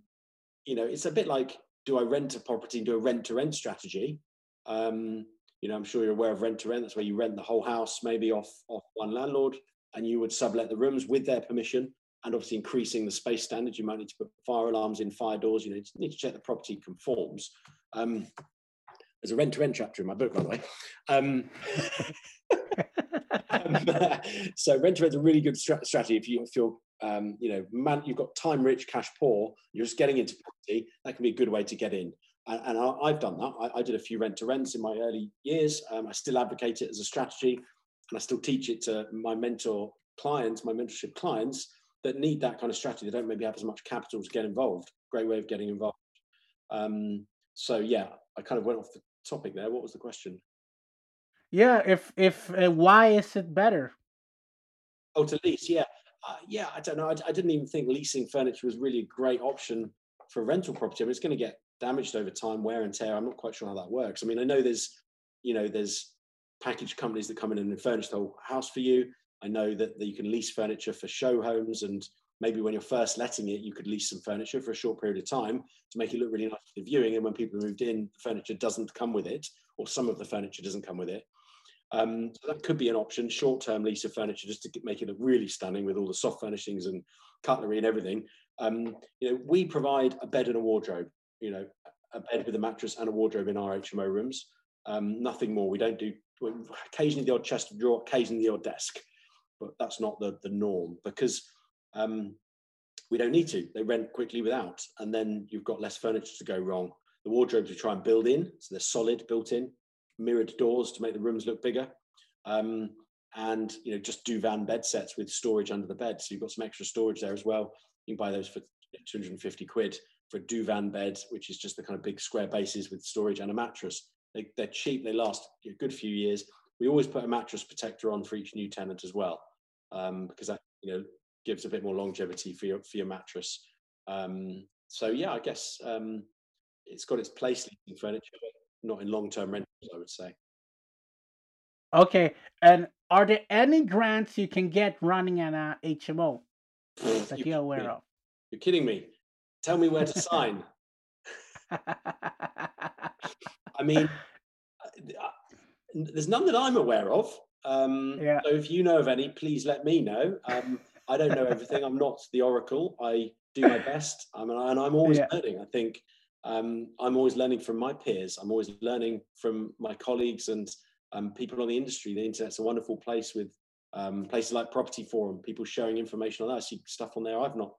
you know, it's a bit like, do I rent a property and do a rent to rent strategy? Um, you know, I'm sure you're aware of rent to rent. That's where you rent the whole house, maybe off, off one landlord, and you would sublet the rooms with their permission, and obviously increasing the space standards. You might need to put fire alarms in, fire doors. You know, you need to check the property conforms. Um, there's a rent to rent chapter in my book, by the way. Um, um, so rent to rent is a really good strat- strategy if you if you're um, you know man, you've got time rich, cash poor. You're just getting into property. That can be a good way to get in. And, and I, I've done that. I, I did a few rent to rents in my early years. Um, I still advocate it as a strategy, and I still teach it to my mentor clients, my mentorship clients that need that kind of strategy. They don't maybe have as much capital to get involved. Great way of getting involved. Um, so yeah, I kind of went off the topic there. What was the question? Yeah, if if uh, why is it better? Oh, to lease, yeah, uh, yeah. I don't know. I, I didn't even think leasing furniture was really a great option for rental property. I mean, it's going to get damaged over time, wear and tear. I'm not quite sure how that works. I mean, I know there's, you know, there's package companies that come in and furnish the whole house for you. I know that, that you can lease furniture for show homes and maybe when you're first letting it, you could lease some furniture for a short period of time to make it look really nice for the viewing. And when people moved in, the furniture doesn't come with it, or some of the furniture doesn't come with it. Um, so that could be an option, short-term lease of furniture, just to get, make it look really stunning with all the soft furnishings and cutlery and everything. Um, you know, we provide a bed and a wardrobe, you know, a bed with a mattress and a wardrobe in our H M O rooms. Um, nothing more. We don't do, occasionally the odd chest of drawer, occasionally the odd desk, but that's not the, the norm, because um, we don't need to. They rent quickly without, and then you've got less furniture to go wrong. The wardrobes we try and build in, so they're solid, built in, mirrored doors to make the rooms look bigger, um, and you know, just divan bed sets with storage under the bed, so you've got some extra storage there as well. You can buy those for two hundred fifty quid for a divan bed, which is just the kind of big square bases with storage and a mattress. They, they're cheap, they last a good few years. We always put a mattress protector on for each new tenant as well, um, because that, you know, gives a bit more longevity for your, for your mattress. Um, so yeah, I guess um, it's got its place in furniture, but not in long-term rentals, I would say. Okay, and are there any grants you can get running an uh, H M O that you're, you're aware me. of? You're kidding me. Tell me where to sign. I mean, there's none that I'm aware of. Um, yeah. So if you know of any, please let me know. Um, I don't know everything. I'm not the oracle. I do my best. I'm, and I'm always yeah. learning. I think um, I'm always learning from my peers. I'm always learning from my colleagues and um, people on the industry. The internet's a wonderful place with um, places like Property Forum, people sharing information on that. I see stuff on there I've not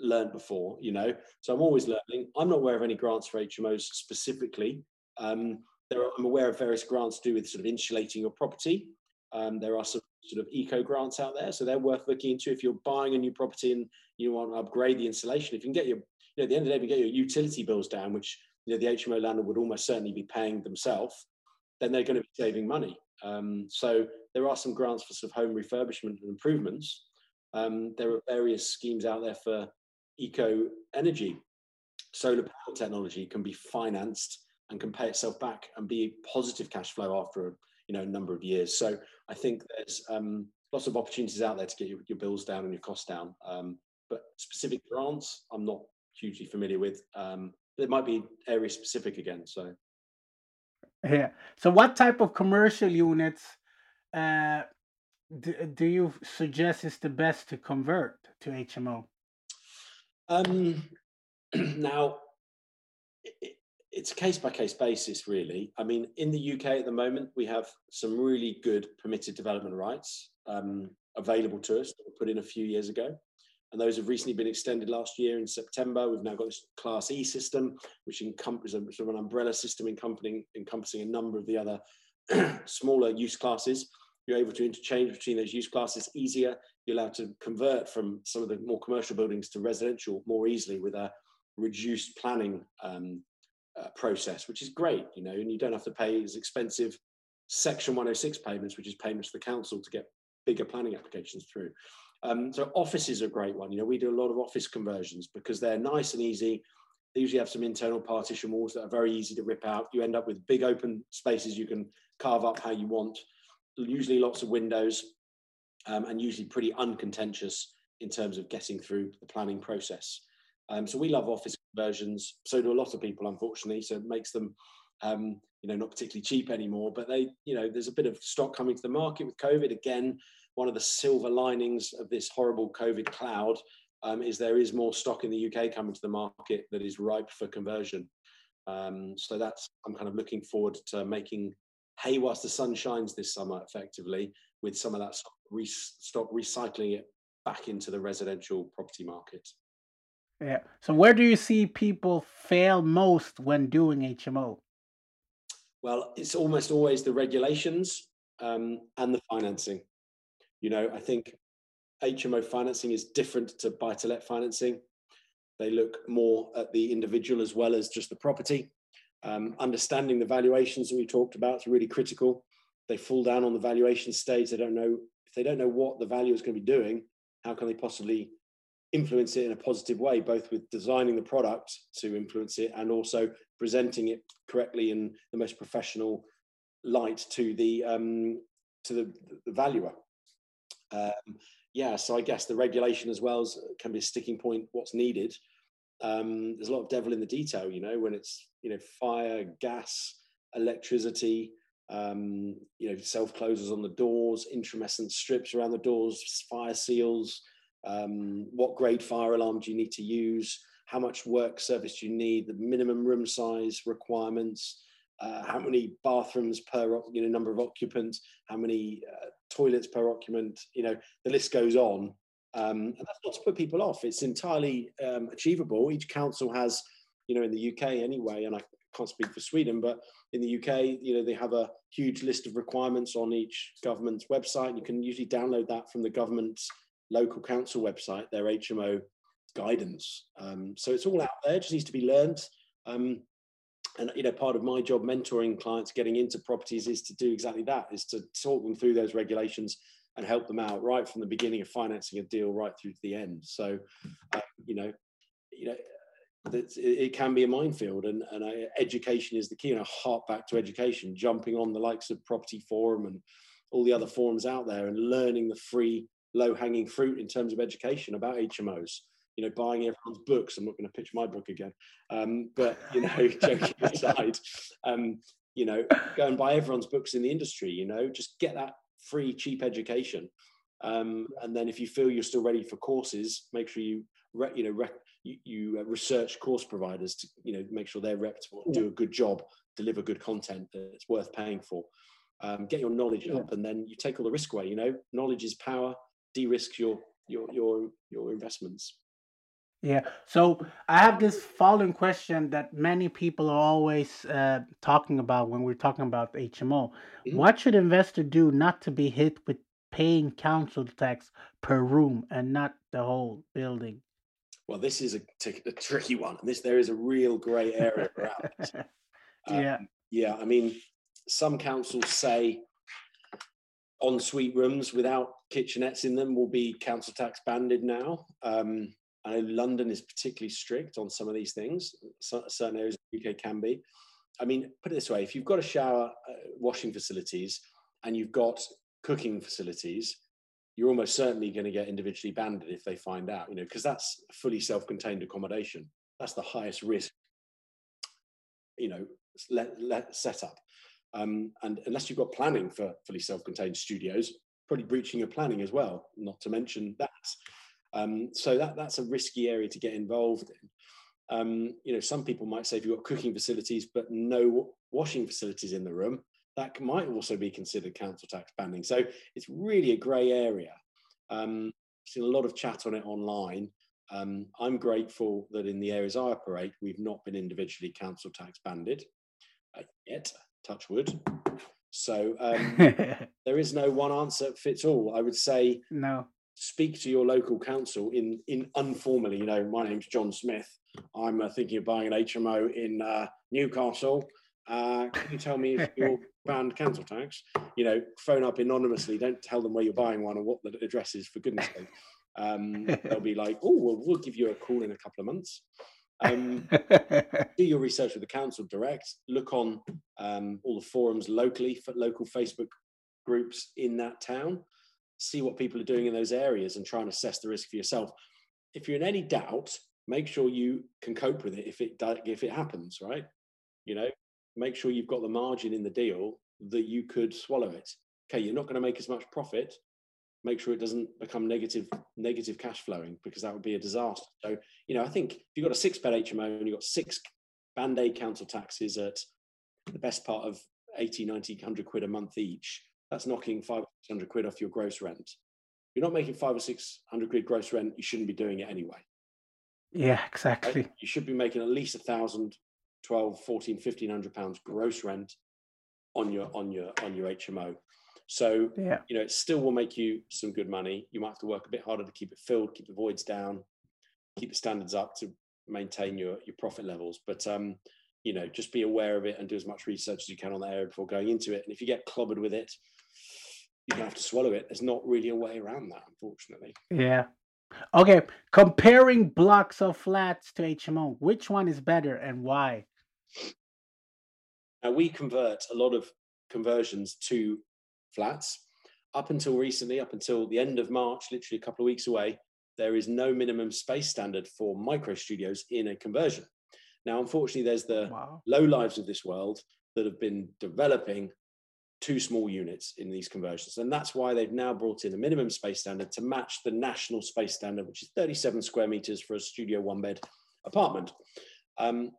learned before, you know. So I'm always learning. I'm not aware of any grants for H M Os specifically. Um, there are, I'm aware of various grants to do with sort of insulating your property. Um, there are some sort of eco grants out there, so they're worth looking into if you're buying a new property and you want to upgrade the insulation. If you can get your, you know, at the end of the day, if you get your utility bills down, which, you know, the H M O landlord would almost certainly be paying themselves, then they're going to be saving money. Um, so there are some grants for sort of home refurbishment and improvements. Um, there are various schemes out there for eco energy. Solar power technology can be financed and can pay itself back and be positive cash flow after a, you know, number of years. So I think there's um, lots of opportunities out there to get your, your bills down and your costs down. Um, but specific grants, I'm not hugely familiar with. Um, it might be area specific again. So yeah. So what type of commercial units uh, do, do you suggest is the best to convert to H M O? Um, now. It, It's a case-by-case basis, really. I mean, in the U K at the moment, we have some really good permitted development rights um, available to us that were put in a few years ago. And those have recently been extended last year in September. We've now got this Class E system, which encompasses a, sort of an umbrella system encompassing, encompassing a number of the other smaller use classes. You're able to interchange between those use classes easier. You're allowed to convert from some of the more commercial buildings to residential more easily with a reduced planning um, Uh, process, which is great, you know, and you don't have to pay as expensive Section one oh six payments, which is payments to the council to get bigger planning applications through. Um, so offices are a great one. You know, we do a lot of office conversions because they're nice and easy. They usually have some internal partition walls that are very easy to rip out. You end up with big open spaces you can carve up how you want, usually lots of windows, um, and usually pretty uncontentious in terms of getting through the planning process. Um, so we love office conversions. So do a lot of people, unfortunately. So it makes them, um, you know, not particularly cheap anymore. But they, you know, there's a bit of stock coming to the market with COVID. Again, one of the silver linings of this horrible COVID cloud um, is there is more stock in the U K coming to the market that is ripe for conversion. Um, so that's, I'm kind of looking forward to making hay whilst the sun shines this summer, effectively, with some of that stock, re- stock recycling it back into the residential property market. Yeah. So where do you see people fail most when doing H M O? Well, it's almost always the regulations um, and the financing. You know, I think H M O financing is different to buy-to-let financing. They look more at the individual as well as just the property. Um, understanding the valuations that we talked about is really critical. They fall down on the valuation stage. They don't know, if they don't know what the value is going to be doing, how can they possibly influence it in a positive way, both with designing the product to influence it and also presenting it correctly in the most professional light to the um, to the, the valuer. Um, yeah, so I guess the regulation as well is, can be a sticking point, what's needed. Um, there's a lot of devil in the detail, you know, when it's, you know, fire, gas, electricity, um, you know, self-closers on the doors, intumescent strips around the doors, fire seals, um, what grade fire alarm do you need to use, how much work service do you need, the minimum room size requirements, uh, how many bathrooms per, you know, number of occupants, how many uh, toilets per occupant, you know, the list goes on. Um, and that's not to put people off. It's entirely um, achievable. Each council has, you know, in the U K anyway, and I can't speak for Sweden, but in the U K, you know, they have a huge list of requirements on each government's website. You can usually download that from the government's local council website, their H M O guidance. Um, so it's all out there, it just needs to be learned. Um, and, you know, part of my job mentoring clients getting into properties is to do exactly that, is to talk them through those regulations and help them out right from the beginning of financing a deal right through to the end. So, uh, you know, you know, it can be a minefield, and, and I, education is the key. And I harp back to education, jumping on the likes of Property Forum and all the other forums out there and learning the free low-hanging fruit in terms of education about H M Os. You know, buying everyone's books. I'm not going to pitch my book again, um, but, you know, joking aside, um, you know, go and buy everyone's books in the industry, you know, just get that free, cheap education. Um, and then if you feel you're still ready for courses, make sure you, re you know, re you, you research course providers to, you know, make sure they're reputable, and do a good job, deliver good content that's worth paying for. Um, get your knowledge up, and then you take all the risk away, you know, knowledge is power, de-risk your, your, your, your investments. Yeah. So I have this following question that many people are always uh, talking about when we're talking about H M O. Mm-hmm. What should investor do not to be hit with paying council tax per room and not the whole building? Well, this is a, a tricky one. This There is a real grey area around it. Um, yeah. Yeah. I mean, some councils say ensuite rooms without kitchenettes in them will be council tax banded now. Um, I know London is particularly strict on some of these things. So, certain areas of the U K can be. I mean, put it this way, if you've got a shower, uh, washing facilities, and you've got cooking facilities, you're almost certainly going to get individually banded if they find out, you know, because that's fully self-contained accommodation. That's the highest risk, you know, let, let set up. Um, and unless you've got planning for fully self-contained studios, probably breaching your planning as well, not to mention that. Um, so that, that's a risky area to get involved in. Um, you know, some people might say if you've got cooking facilities but no washing facilities in the room, that might also be considered council tax banding. So it's really a grey area. Um, I've seen a lot of chat on it online. Um, I'm grateful that in the areas I operate, we've not been individually council tax banded uh, yet, touch wood. So um, there is no one answer fits all. I would say no. Speak to your local council in in informally. You know, my name's John Smith. I'm uh, thinking of buying an H M O in uh, Newcastle. Uh, can you tell me if you're banned council tax? You know, phone up anonymously. Don't tell them where you're buying one or what the address is. For goodness' sake, um, they'll be like, "Oh, well, we'll give you a call in a couple of months." Um, do your research with the council direct. Look on um, all the forums locally for local Facebook groups in that town. See what people are doing in those areas and try and assess the risk for yourself. If you're in any doubt, make sure you can cope with it if it if it happens, right? You know, make sure you've got the margin in the deal that you could swallow it. Okay, you're not going to make as much profit. Make sure it doesn't become negative negative cash flowing, because that would be a disaster. So, you know, I think if you've got a six bed H M O and you've got six band-aid council taxes at the best part of eighty, ninety, a hundred quid a month each, that's knocking five hundred quid off your gross rent. You're not making five or six hundred quid gross rent. You shouldn't be doing it anyway. Yeah, exactly. Right? You should be making at least a thousand, twelve, fourteen, fifteen hundred pounds gross rent on your on your on your H M O. So yeah, you know, it still will make you some good money. You might have to work a bit harder to keep it filled, keep the voids down, keep the standards up to maintain your your profit levels. But um, you know, just be aware of it and do as much research as you can on that area before going into it. And if you get clobbered with it, you're gonna have to swallow it. There's not really a way around that, unfortunately. Yeah. Okay. Comparing blocks of flats to H M O, which one is better and why? Now, we convert a lot of conversions to flats. up until recently, up until the end of March, literally a couple of weeks away, there is no minimum space standard for micro studios in a conversion. Now, unfortunately, there's the wow. low lives of this world that have been developing two small units in these conversions. And that's why they've now brought in a minimum space standard to match the national space standard, which is thirty-seven square meters for a studio one bed apartment. Um,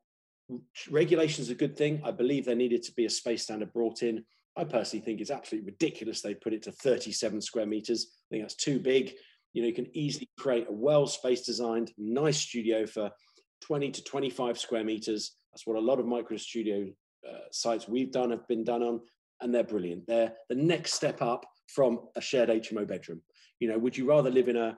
regulation is a good thing. I believe there needed to be a space standard brought in. I personally think it's absolutely ridiculous they put it to thirty-seven square meters. I think that's too big. You know, you can easily create a well space designed, nice studio for twenty to twenty-five square meters. That's what a lot of micro studio uh, sites we've done have been done on. And they're brilliant. They're the next step up from a shared H M O bedroom. You know, would you rather live in a,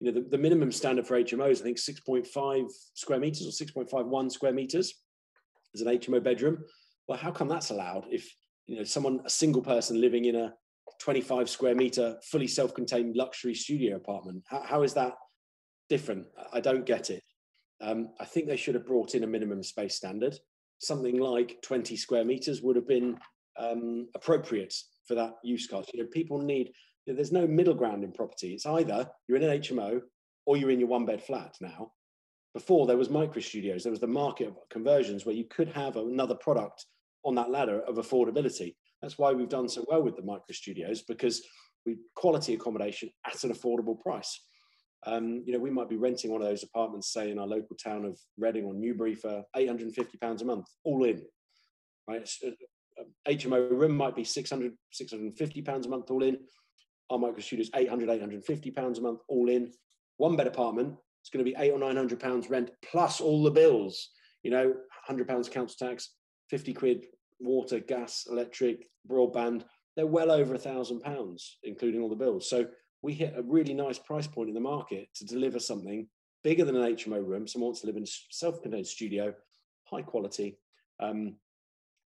you know, the, the minimum standard for H M Os, I think six point five square meters or six point five one square meters as an H M O bedroom. Well, how come that's allowed if, you know, someone, a single person living in a twenty-five square meter, fully self-contained luxury studio apartment? How, how is that different? I don't get it. Um, I think they should have brought in a minimum space standard. Something like twenty square meters would have been um, appropriate for that use class. You know, people need, you know, there's no middle ground in property. It's either you're in an H M O or you're in your one bed flat now. Before there was micro studios, there was the market of conversions where you could have another product on that ladder of affordability. That's why we've done so well with the micro studios, because we quality accommodation at an affordable price. Um, you know, we might be renting one of those apartments, say in our local town of Reading or Newbury, for eight hundred and fifty pounds a month, all in, right? H M O room might be six hundred, six hundred and fifty pounds a month, all in. Our micro studio's eight hundred, eight hundred and fifty pounds a month, all in. One bed apartment, it's going to be eight or nine hundred pounds rent, plus all the bills, you know, one hundred pounds council tax, fifty quid, water, gas, electric, broadband. They're well over a thousand pounds, including all the bills. So we hit a really nice price point in the market to deliver something bigger than an H M O room. Someone wants to live in a self-contained studio, high quality. Um,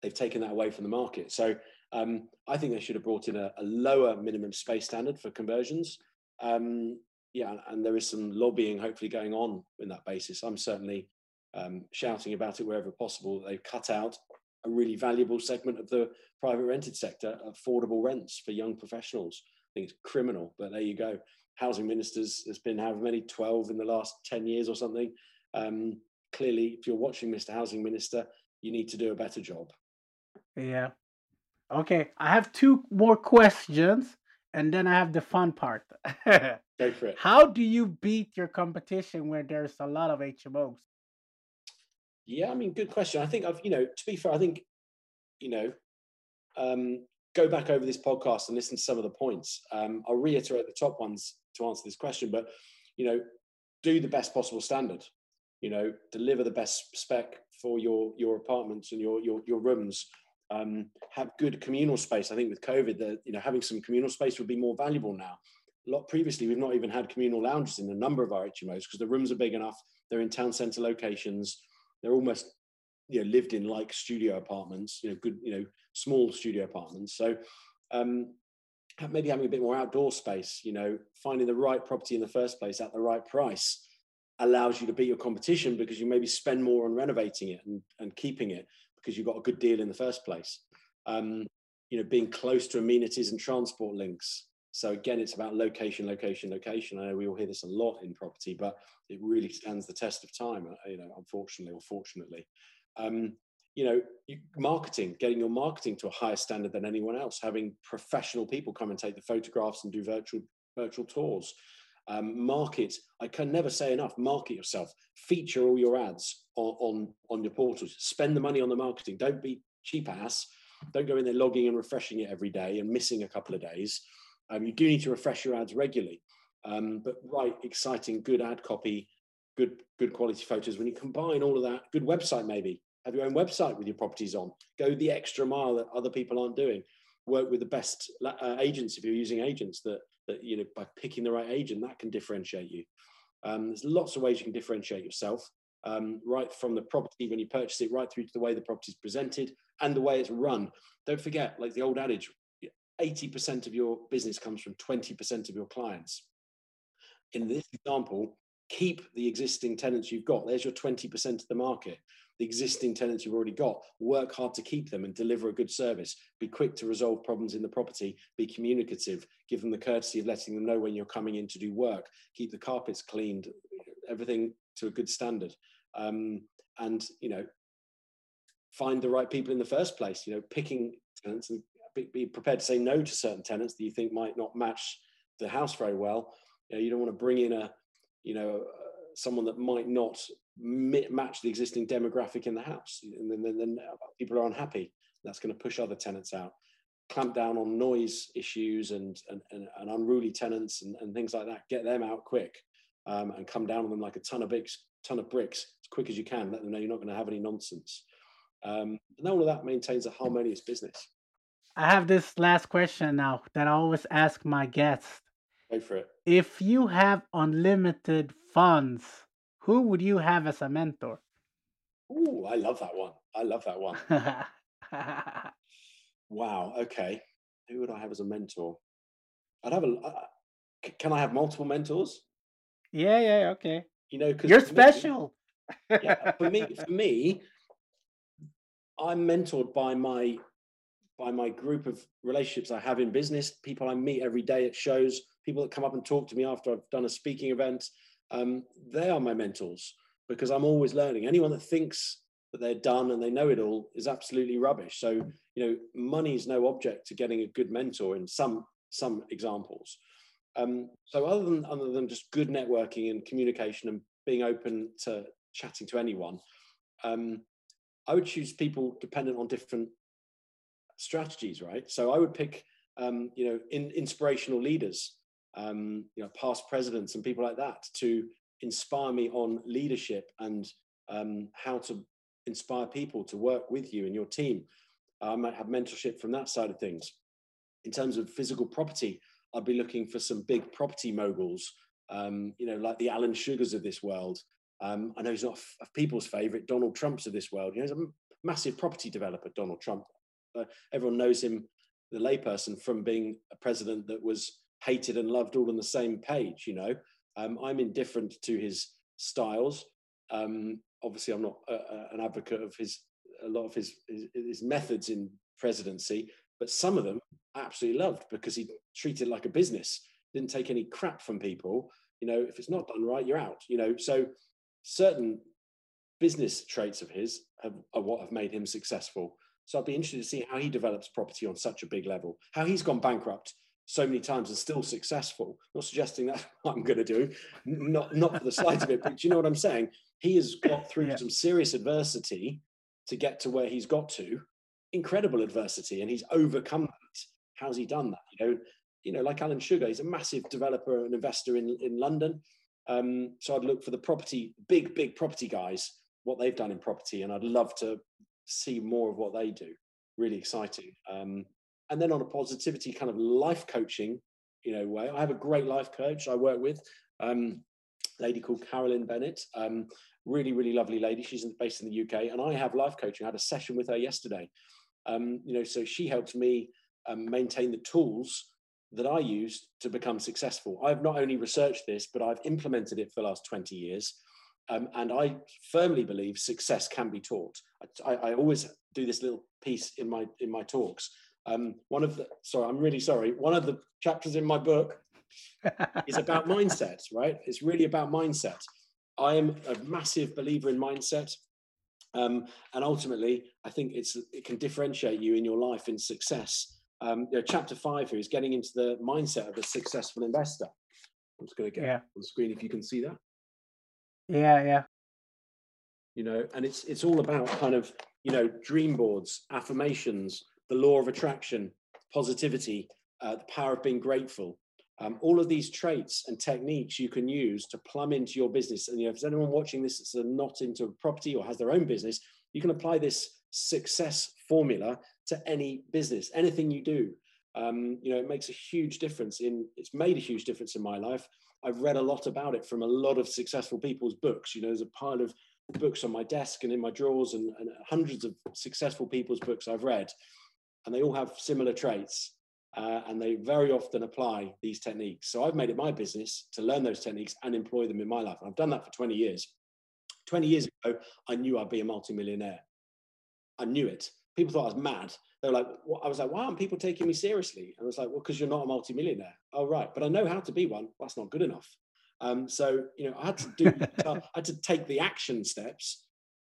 they've taken that away from the market. So um, I think they should have brought in a, a lower minimum space standard for conversions. Um, yeah, and there is some lobbying hopefully going on in that basis. I'm certainly um, shouting about it wherever possible. They've cut out a really valuable segment of the private rented sector, affordable rents for young professionals. I think it's criminal, but there you go. Housing ministers has been however many, twelve in the last ten years or something. Um, clearly, if you're watching, Mister Housing Minister, you need to do a better job. Yeah. Okay. I have two more questions, and then I have the fun part. Go for it. How do you beat your competition where there's a lot of H M Os? Yeah, I mean, good question. I think I've, you know, to be fair, I think, you know, um, go back over this podcast and listen to some of the points. Um, I'll reiterate the top ones to answer this question, but, you know, do the best possible standard, you know, deliver the best spec for your, your apartments and your, your, your rooms, um, have good communal space. I think with COVID, the, you know, having some communal space would be more valuable now. A lot previously, we've not even had communal lounges in a number of our H M Os because the rooms are big enough. They're in town centre locations. They're almost, you know, lived in like studio apartments, you know, good, you know, small studio apartments. So um, maybe having a bit more outdoor space, you know, finding the right property in the first place at the right price allows you to beat your competition because you maybe spend more on renovating it and, and keeping it because you've got a good deal in the first place. Um, you know, being close to amenities and transport links. So again, it's about location, location, location. I know we all hear this a lot in property, but it really stands the test of time, you know, unfortunately or fortunately. Um, you know, marketing, getting your marketing to a higher standard than anyone else, having professional people come and take the photographs and do virtual virtual tours. Um, market, I can never say enough, market yourself, feature all your ads on, on, on your portals, spend the money on the marketing, don't be cheap ass, don't go in there logging and refreshing it every day and missing a couple of days. Um, you do need to refresh your ads regularly, um, but write exciting, good ad copy, good, good quality photos. When you combine all of that, good website maybe, have your own website with your properties on, go the extra mile that other people aren't doing, work with the best uh, agents if you're using agents that, that, you know, by picking the right agent, that can differentiate you. Um, there's lots of ways you can differentiate yourself, um, right from the property when you purchase it, right through to the way the property is presented and the way it's run. Don't forget, like the old adage, eighty percent of your business comes from twenty percent of your clients. In this example, Keep the existing tenants you've got. There's your twenty percent of the market. The existing tenants you've already got. Work hard to keep them and deliver a good service. Be quick to resolve problems in the property. Be communicative. Give them the courtesy of letting them know when you're coming in to do work. Keep the carpets cleaned, everything to a good standard. Um, and, you know, find the right people in the first place. You know, picking tenants, and be, be prepared to say no to certain tenants that you think might not match the house very well. You know, you don't want to bring in a, you know, uh, someone that might not match the existing demographic in the house, and then, then, then people are unhappy. That's going to push other tenants out. Clamp down on noise issues and and, and, and unruly tenants and, and things like that. Get them out quick, um, and come down on them like a ton of bricks, ton of bricks as quick as you can. Let them know you're not going to have any nonsense. Um, and all of that maintains a harmonious business. I have this last question now that I always ask my guests. Go for it. If you have unlimited funds, who would you have as a mentor? Oh, I love that one. I love that one. Wow. Okay. Who would I have as a mentor? I'd have a, uh, can I have multiple mentors? Yeah. Yeah. Okay. You know, cause you're special. Me, yeah. For me, for me, I'm mentored by my, by my group of relationships I have in business, people I meet every day at shows, people that come up and talk to me after I've done a speaking event. Um, they are my mentors because I'm always learning. Anyone that thinks that they're done and they know it all is absolutely rubbish. So, you know, money's no object to getting a good mentor in some, some examples. Um, so other than, other than just good networking and communication and being open to chatting to anyone, um, I would choose people dependent on different strategies, right? So I would pick, um, you know, in, inspirational leaders. Um, you know, past presidents and people like that to inspire me on leadership and um, how to inspire people to work with you and your team. I might have mentorship from that side of things. In terms of physical property, I'd be looking for some big property moguls, um, you know, like the Alan Sugars of this world. Um, I know he's not of people's favourite, Donald Trump's of this world. You know, he's a massive property developer, Donald Trump. Uh, everyone knows him, the layperson, from being a president that was hated and loved all on the same page, you know. Um, I'm indifferent to his styles. Um, obviously, I'm not a, a, an advocate of his a lot of his, his his methods in presidency, but some of them I absolutely loved because he treated it like a business, didn't take any crap from people. You know, if it's not done right, you're out. You know, so certain business traits of his have, are what have made him successful. So I'd be interested to see how he develops property on such a big level, how he's gone bankrupt so many times and still successful. Not suggesting that's what I'm going to do, not not for the sight of it, but you know what I'm saying? He has got through yeah. some serious adversity to get to where he's got to, incredible adversity, and he's overcome that. How's he done that? You know, you know, like Alan Sugar, he's a massive developer and investor in, in London. Um, so I'd look for the property, big, big property guys, what they've done in property, and I'd love to see more of what they do. Really exciting. Um, And then on a positivity kind of life coaching, you know, way, I have a great life coach I work with, um, a lady called Carolyn Bennett, um, really, really lovely lady. She's based in the U K, and I have life coaching. I had a session with her yesterday, um, you know, so she helped me um, maintain the tools that I used to become successful. I've not only researched this, but I've implemented it for the last twenty years. Um, and I firmly believe success can be taught. I, I always do this little piece in my in my talks. Um, one of the, sorry, I'm really sorry. One of the chapters in my book is about mindset, right? It's really about mindset. I am a massive believer in mindset. Um, and ultimately, I think it's, it can differentiate you in your life in success. Um, you know, chapter five here is getting into the mindset of a successful investor. I'm just going to get yeah. on the screen if you can see that. Yeah, yeah. You know, and it's, it's all about kind of, you know, dream boards, affirmations, the law of attraction, positivity, uh, the power of being grateful. Um, all of these traits and techniques you can use to plumb into your business. And you know, if there's anyone watching this that's not into property or has their own business, you can apply this success formula to any business, anything you do. Um, you know, it makes a huge difference in, it's made a huge difference in my life. I've read a lot about it from a lot of successful people's books. You know, there's a pile of books on my desk and in my drawers and, and hundreds of successful people's books I've read. And they all have similar traits. Uh, and they very often apply these techniques. So I've made it my business to learn those techniques and employ them in my life. And I've done that for twenty years. twenty years ago, I knew I'd be a multimillionaire. I knew it. People thought I was mad. They were like, well, I was like, why aren't people taking me seriously? And I was like, well, because you're not a multimillionaire. Oh, right. But I know how to be one. Well, that's not good enough. Um, so, you know, I had to do, I had to take the action steps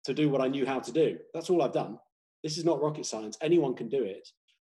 to do what I knew how to do. That's all I've done. This is not rocket science. Anyone can do it.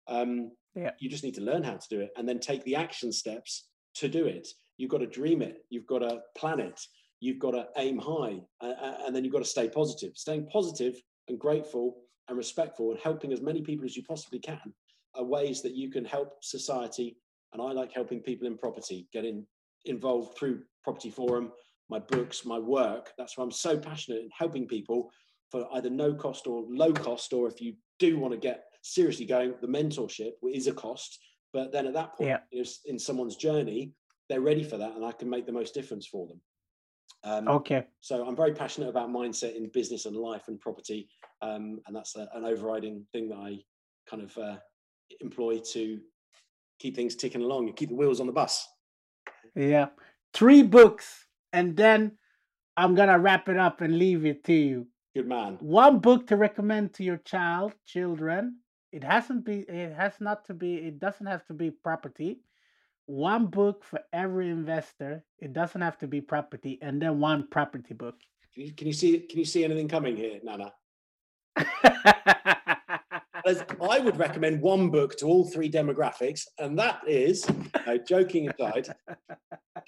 Um, Yeah. You just need to learn how to do it and then take the action steps to do it. You've got to dream it. You've got to plan it. You've got to aim high. Uh, and then you've got to stay positive. Staying positive and grateful and respectful and helping as many people as you possibly can are ways that you can help society. And I like helping people in property, getting involved through Property Forum, my books, my work. That's why I'm so passionate in helping people for either no cost or low cost, or if you do want to get seriously going, the mentorship is a cost, but then at that point yeah. you know, in someone's journey, they're ready for that and I can make the most difference for them. Um, okay. So I'm very passionate about mindset in business and life and property. Um, and that's a, an overriding thing that I kind of uh, employ to keep things ticking along and keep the wheels on the bus. Yeah. Three books. And then I'm going to wrap it up and leave it to you. Good man. One book to recommend to your child, children. It hasn't be. It has not to be. It doesn't have to be property. One book for every investor. It doesn't have to be property, and then one property book. Can you, can you see? Can you see anything coming here, Nana? I would recommend one book to all three demographics, and that is. No, joking aside.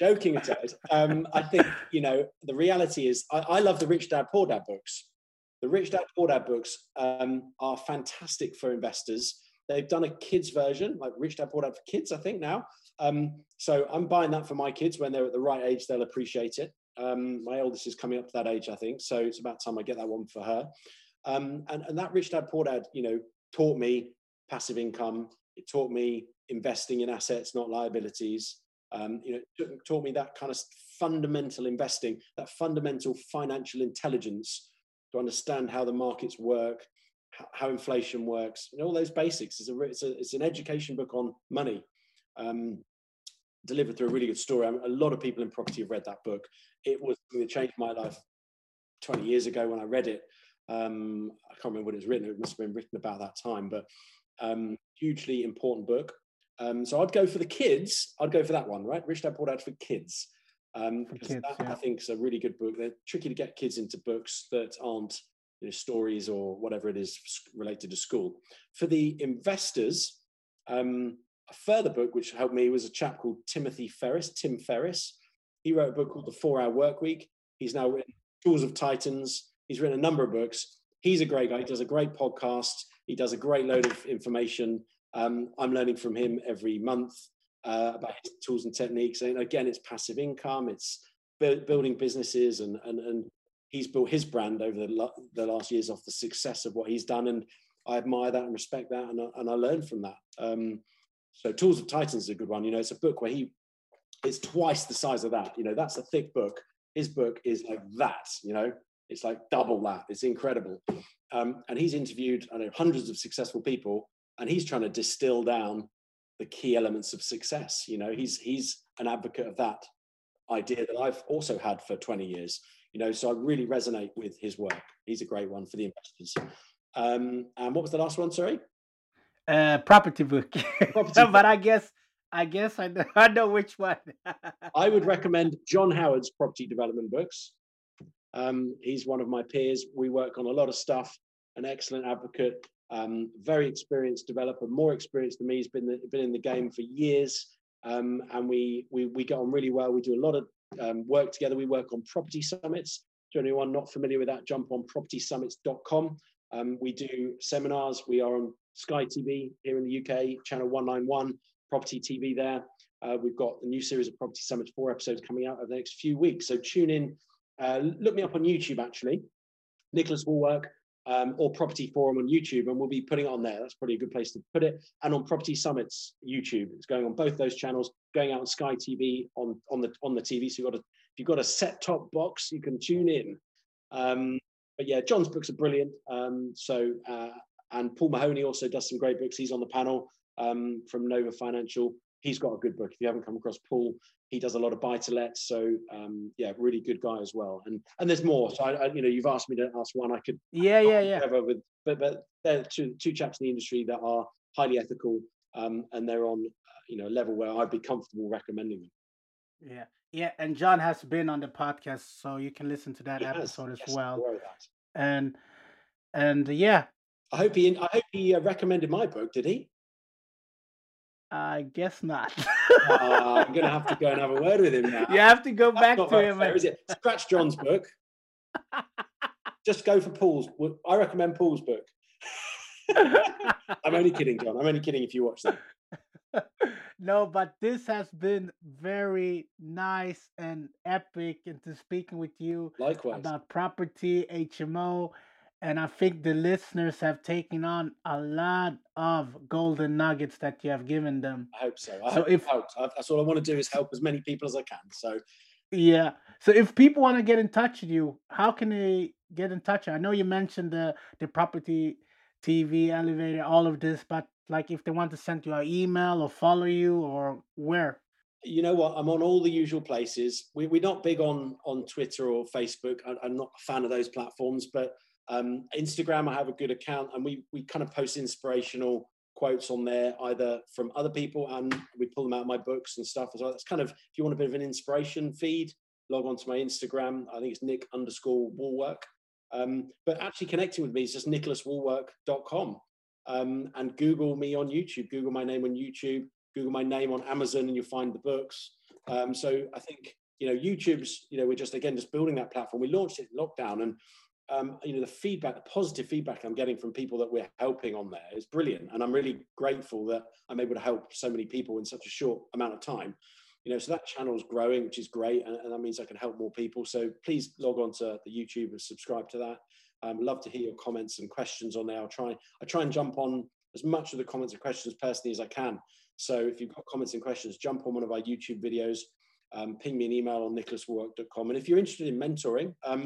joking aside. Um, I think you know the reality is I, I love the Rich Dad Poor Dad books. The Rich Dad Poor Dad books um, are fantastic for investors. They've done a kids version, like Rich Dad Poor Dad for kids, I think now. Um, so I'm buying that for my kids. When they're at the right age, they'll appreciate it. Um, my oldest is coming up to that age, I think. So it's about time I get that one for her. Um, and, and that Rich Dad Poor Dad, you know, taught me passive income. It taught me investing in assets, not liabilities. Um, you know, it taught me that kind of fundamental investing, that fundamental financial intelligence, to understand how the markets work, how inflation works, and all those basics. It's, a, it's, a, it's an education book on money, um, delivered through a really good story. I mean, a lot of people in property have read that book. It was something that changed my life twenty years ago when I read it. Um, I can't remember what it was written. It must have been written about that time, but um, hugely important book. Um, so I'd go for the kids. I'd go for that one, right? Rich Dad Poor Dad for kids. Um, because kids, that, yeah. I think, is a really good book. They're tricky to get kids into books that aren't, you know, stories or whatever it is related to school. For the investors, um, a further book which helped me was a chap called Timothy Ferriss, Tim Ferriss. He wrote a book called The Four-Hour Work Week. He's now written Tools of Titans. He's written a number of books. He's a great guy. He does a great podcast. He does a great load of information. Um, I'm learning from him every month. Uh, about his tools and techniques, and again, it's passive income, it's bu- building businesses, and, and and he's built his brand over the, lo- the last years off the success of what he's done, and I admire that and respect that, and I, and I learn from that. Um, so Tools of Titans is a good one. You know, it's a book where he is twice the size of that. You know, that's a thick book. His book is like that. You know, it's like double that. It's incredible, um, and he's interviewed, I know, hundreds of successful people, and he's trying to distill down the key elements of success. You know, he's he's an advocate of that idea that I've also had for twenty years. You know, so I really resonate with his work. He's a great one for the investors. Um, and what was the last one? Sorry, uh, property book. Property but book. I guess I guess I know, I know which one. I would recommend John Howard's property development books. Um, he's one of my peers. We work on a lot of stuff. An excellent advocate. Um, very experienced developer, more experienced than me. He's been the, been in the game for years, um, and we we we get on really well. We do a lot of um, work together. We work on property summits. To anyone not familiar with that, jump on property summits dot com. Um, we do seminars. We are on Sky T V here in the U K, channel one ninety-one, Property T V there. Uh, we've got a new series of Property Summits, four episodes coming out over the next few weeks. So tune in. Uh, look me up on YouTube, actually, Nicholas Wallwork. Um, or Property Forum on YouTube, and we'll be putting it on there. That's probably a good place to put it. And on Property Summits YouTube, it's going on both those channels, going out on Sky T V, on, on the on the T V. So you've got a, if you've got a set-top box, you can tune in. Um, but yeah, John's books are brilliant. Um, so uh, and Paul Mahoney also does some great books. He's on the panel. um, from Nova Financial. He's got a good book. If you haven't come across Paul, he does a lot of buy-to-lets. So um, yeah, really good guy as well. And and there's more. So I, I, you know, you've asked me to ask one. I could yeah yeah yeah. With, but but there are two two chaps in the industry that are highly ethical, um, and they're on uh, you know a level where I'd be comfortable recommending them. Yeah yeah. And John has been on the podcast, so you can listen to that he episode has, as yes, well. And and yeah. I hope he I hope he recommended my book. Did he? I guess not. uh, I'm gonna have to go and have a word with him now. You have to go That's back to him. Fair, is it? Scratch John's book. Just go for Paul's. I recommend Paul's book. I'm only kidding, John. I'm only kidding. If you watch that. No, but this has been very nice and epic into speaking with you. Likewise. About property, H M O. And I think the listeners have taken on a lot of golden nuggets that you have given them. I hope so. I so hope, if, hope. That's all I want to do is help as many people as I can. So, yeah. So if people want to get in touch with you, how can they get in touch? I know you mentioned the, the property, T V, elevator, all of this, but like if they want to send you an email or follow you or where? You know what? I'm on all the usual places. We, we're not big on, on Twitter or Facebook. I, I'm not a fan of those platforms, but Um, Instagram, I have a good account, and we we kind of post inspirational quotes on there, either from other people, and we pull them out of my books and stuff as well. That's kind of, if you want a bit of an inspiration feed, log on to my Instagram. I think it's Nick underscore Wallwork. Um, but actually connecting with me is just nicholas wallwork dot com. Um, and Google me on YouTube. Google my name on YouTube. Google my name on Amazon, and you'll find the books. Um, so I think, you know, YouTube's, you know, we're just, again, just building that platform. We launched it in lockdown, and Um, you know, the feedback, the positive feedback I'm getting from people that we're helping on there is brilliant. And I'm really grateful that I'm able to help so many people in such a short amount of time. You know, so that channel is growing, which is great. And, and that means I can help more people. So please log on to the YouTube and subscribe to that. Um, love to hear your comments and questions on there. I'll try, I try and jump on as much of the comments and questions personally as I can. So if you've got comments and questions, jump on one of our YouTube videos, um, ping me an email on nicholas wallwork dot com. And if you're interested in mentoring, um,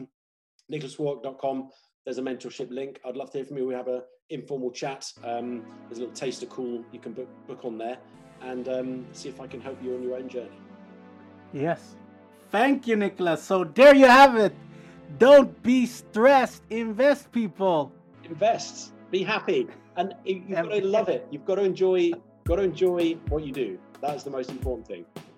nicholas wallwork dot com, there's a mentorship link. I'd love to hear from you. We have an informal chat. Um, there's a little taster call you can book, book on there, and um, see if I can help you on your own journey. Yes. Thank you, Nicholas. So there you have it. Don't be stressed. Invest, people. Invest. Be happy. And you've got to love it. You've got to enjoy, got to enjoy what you do. That's the most important thing.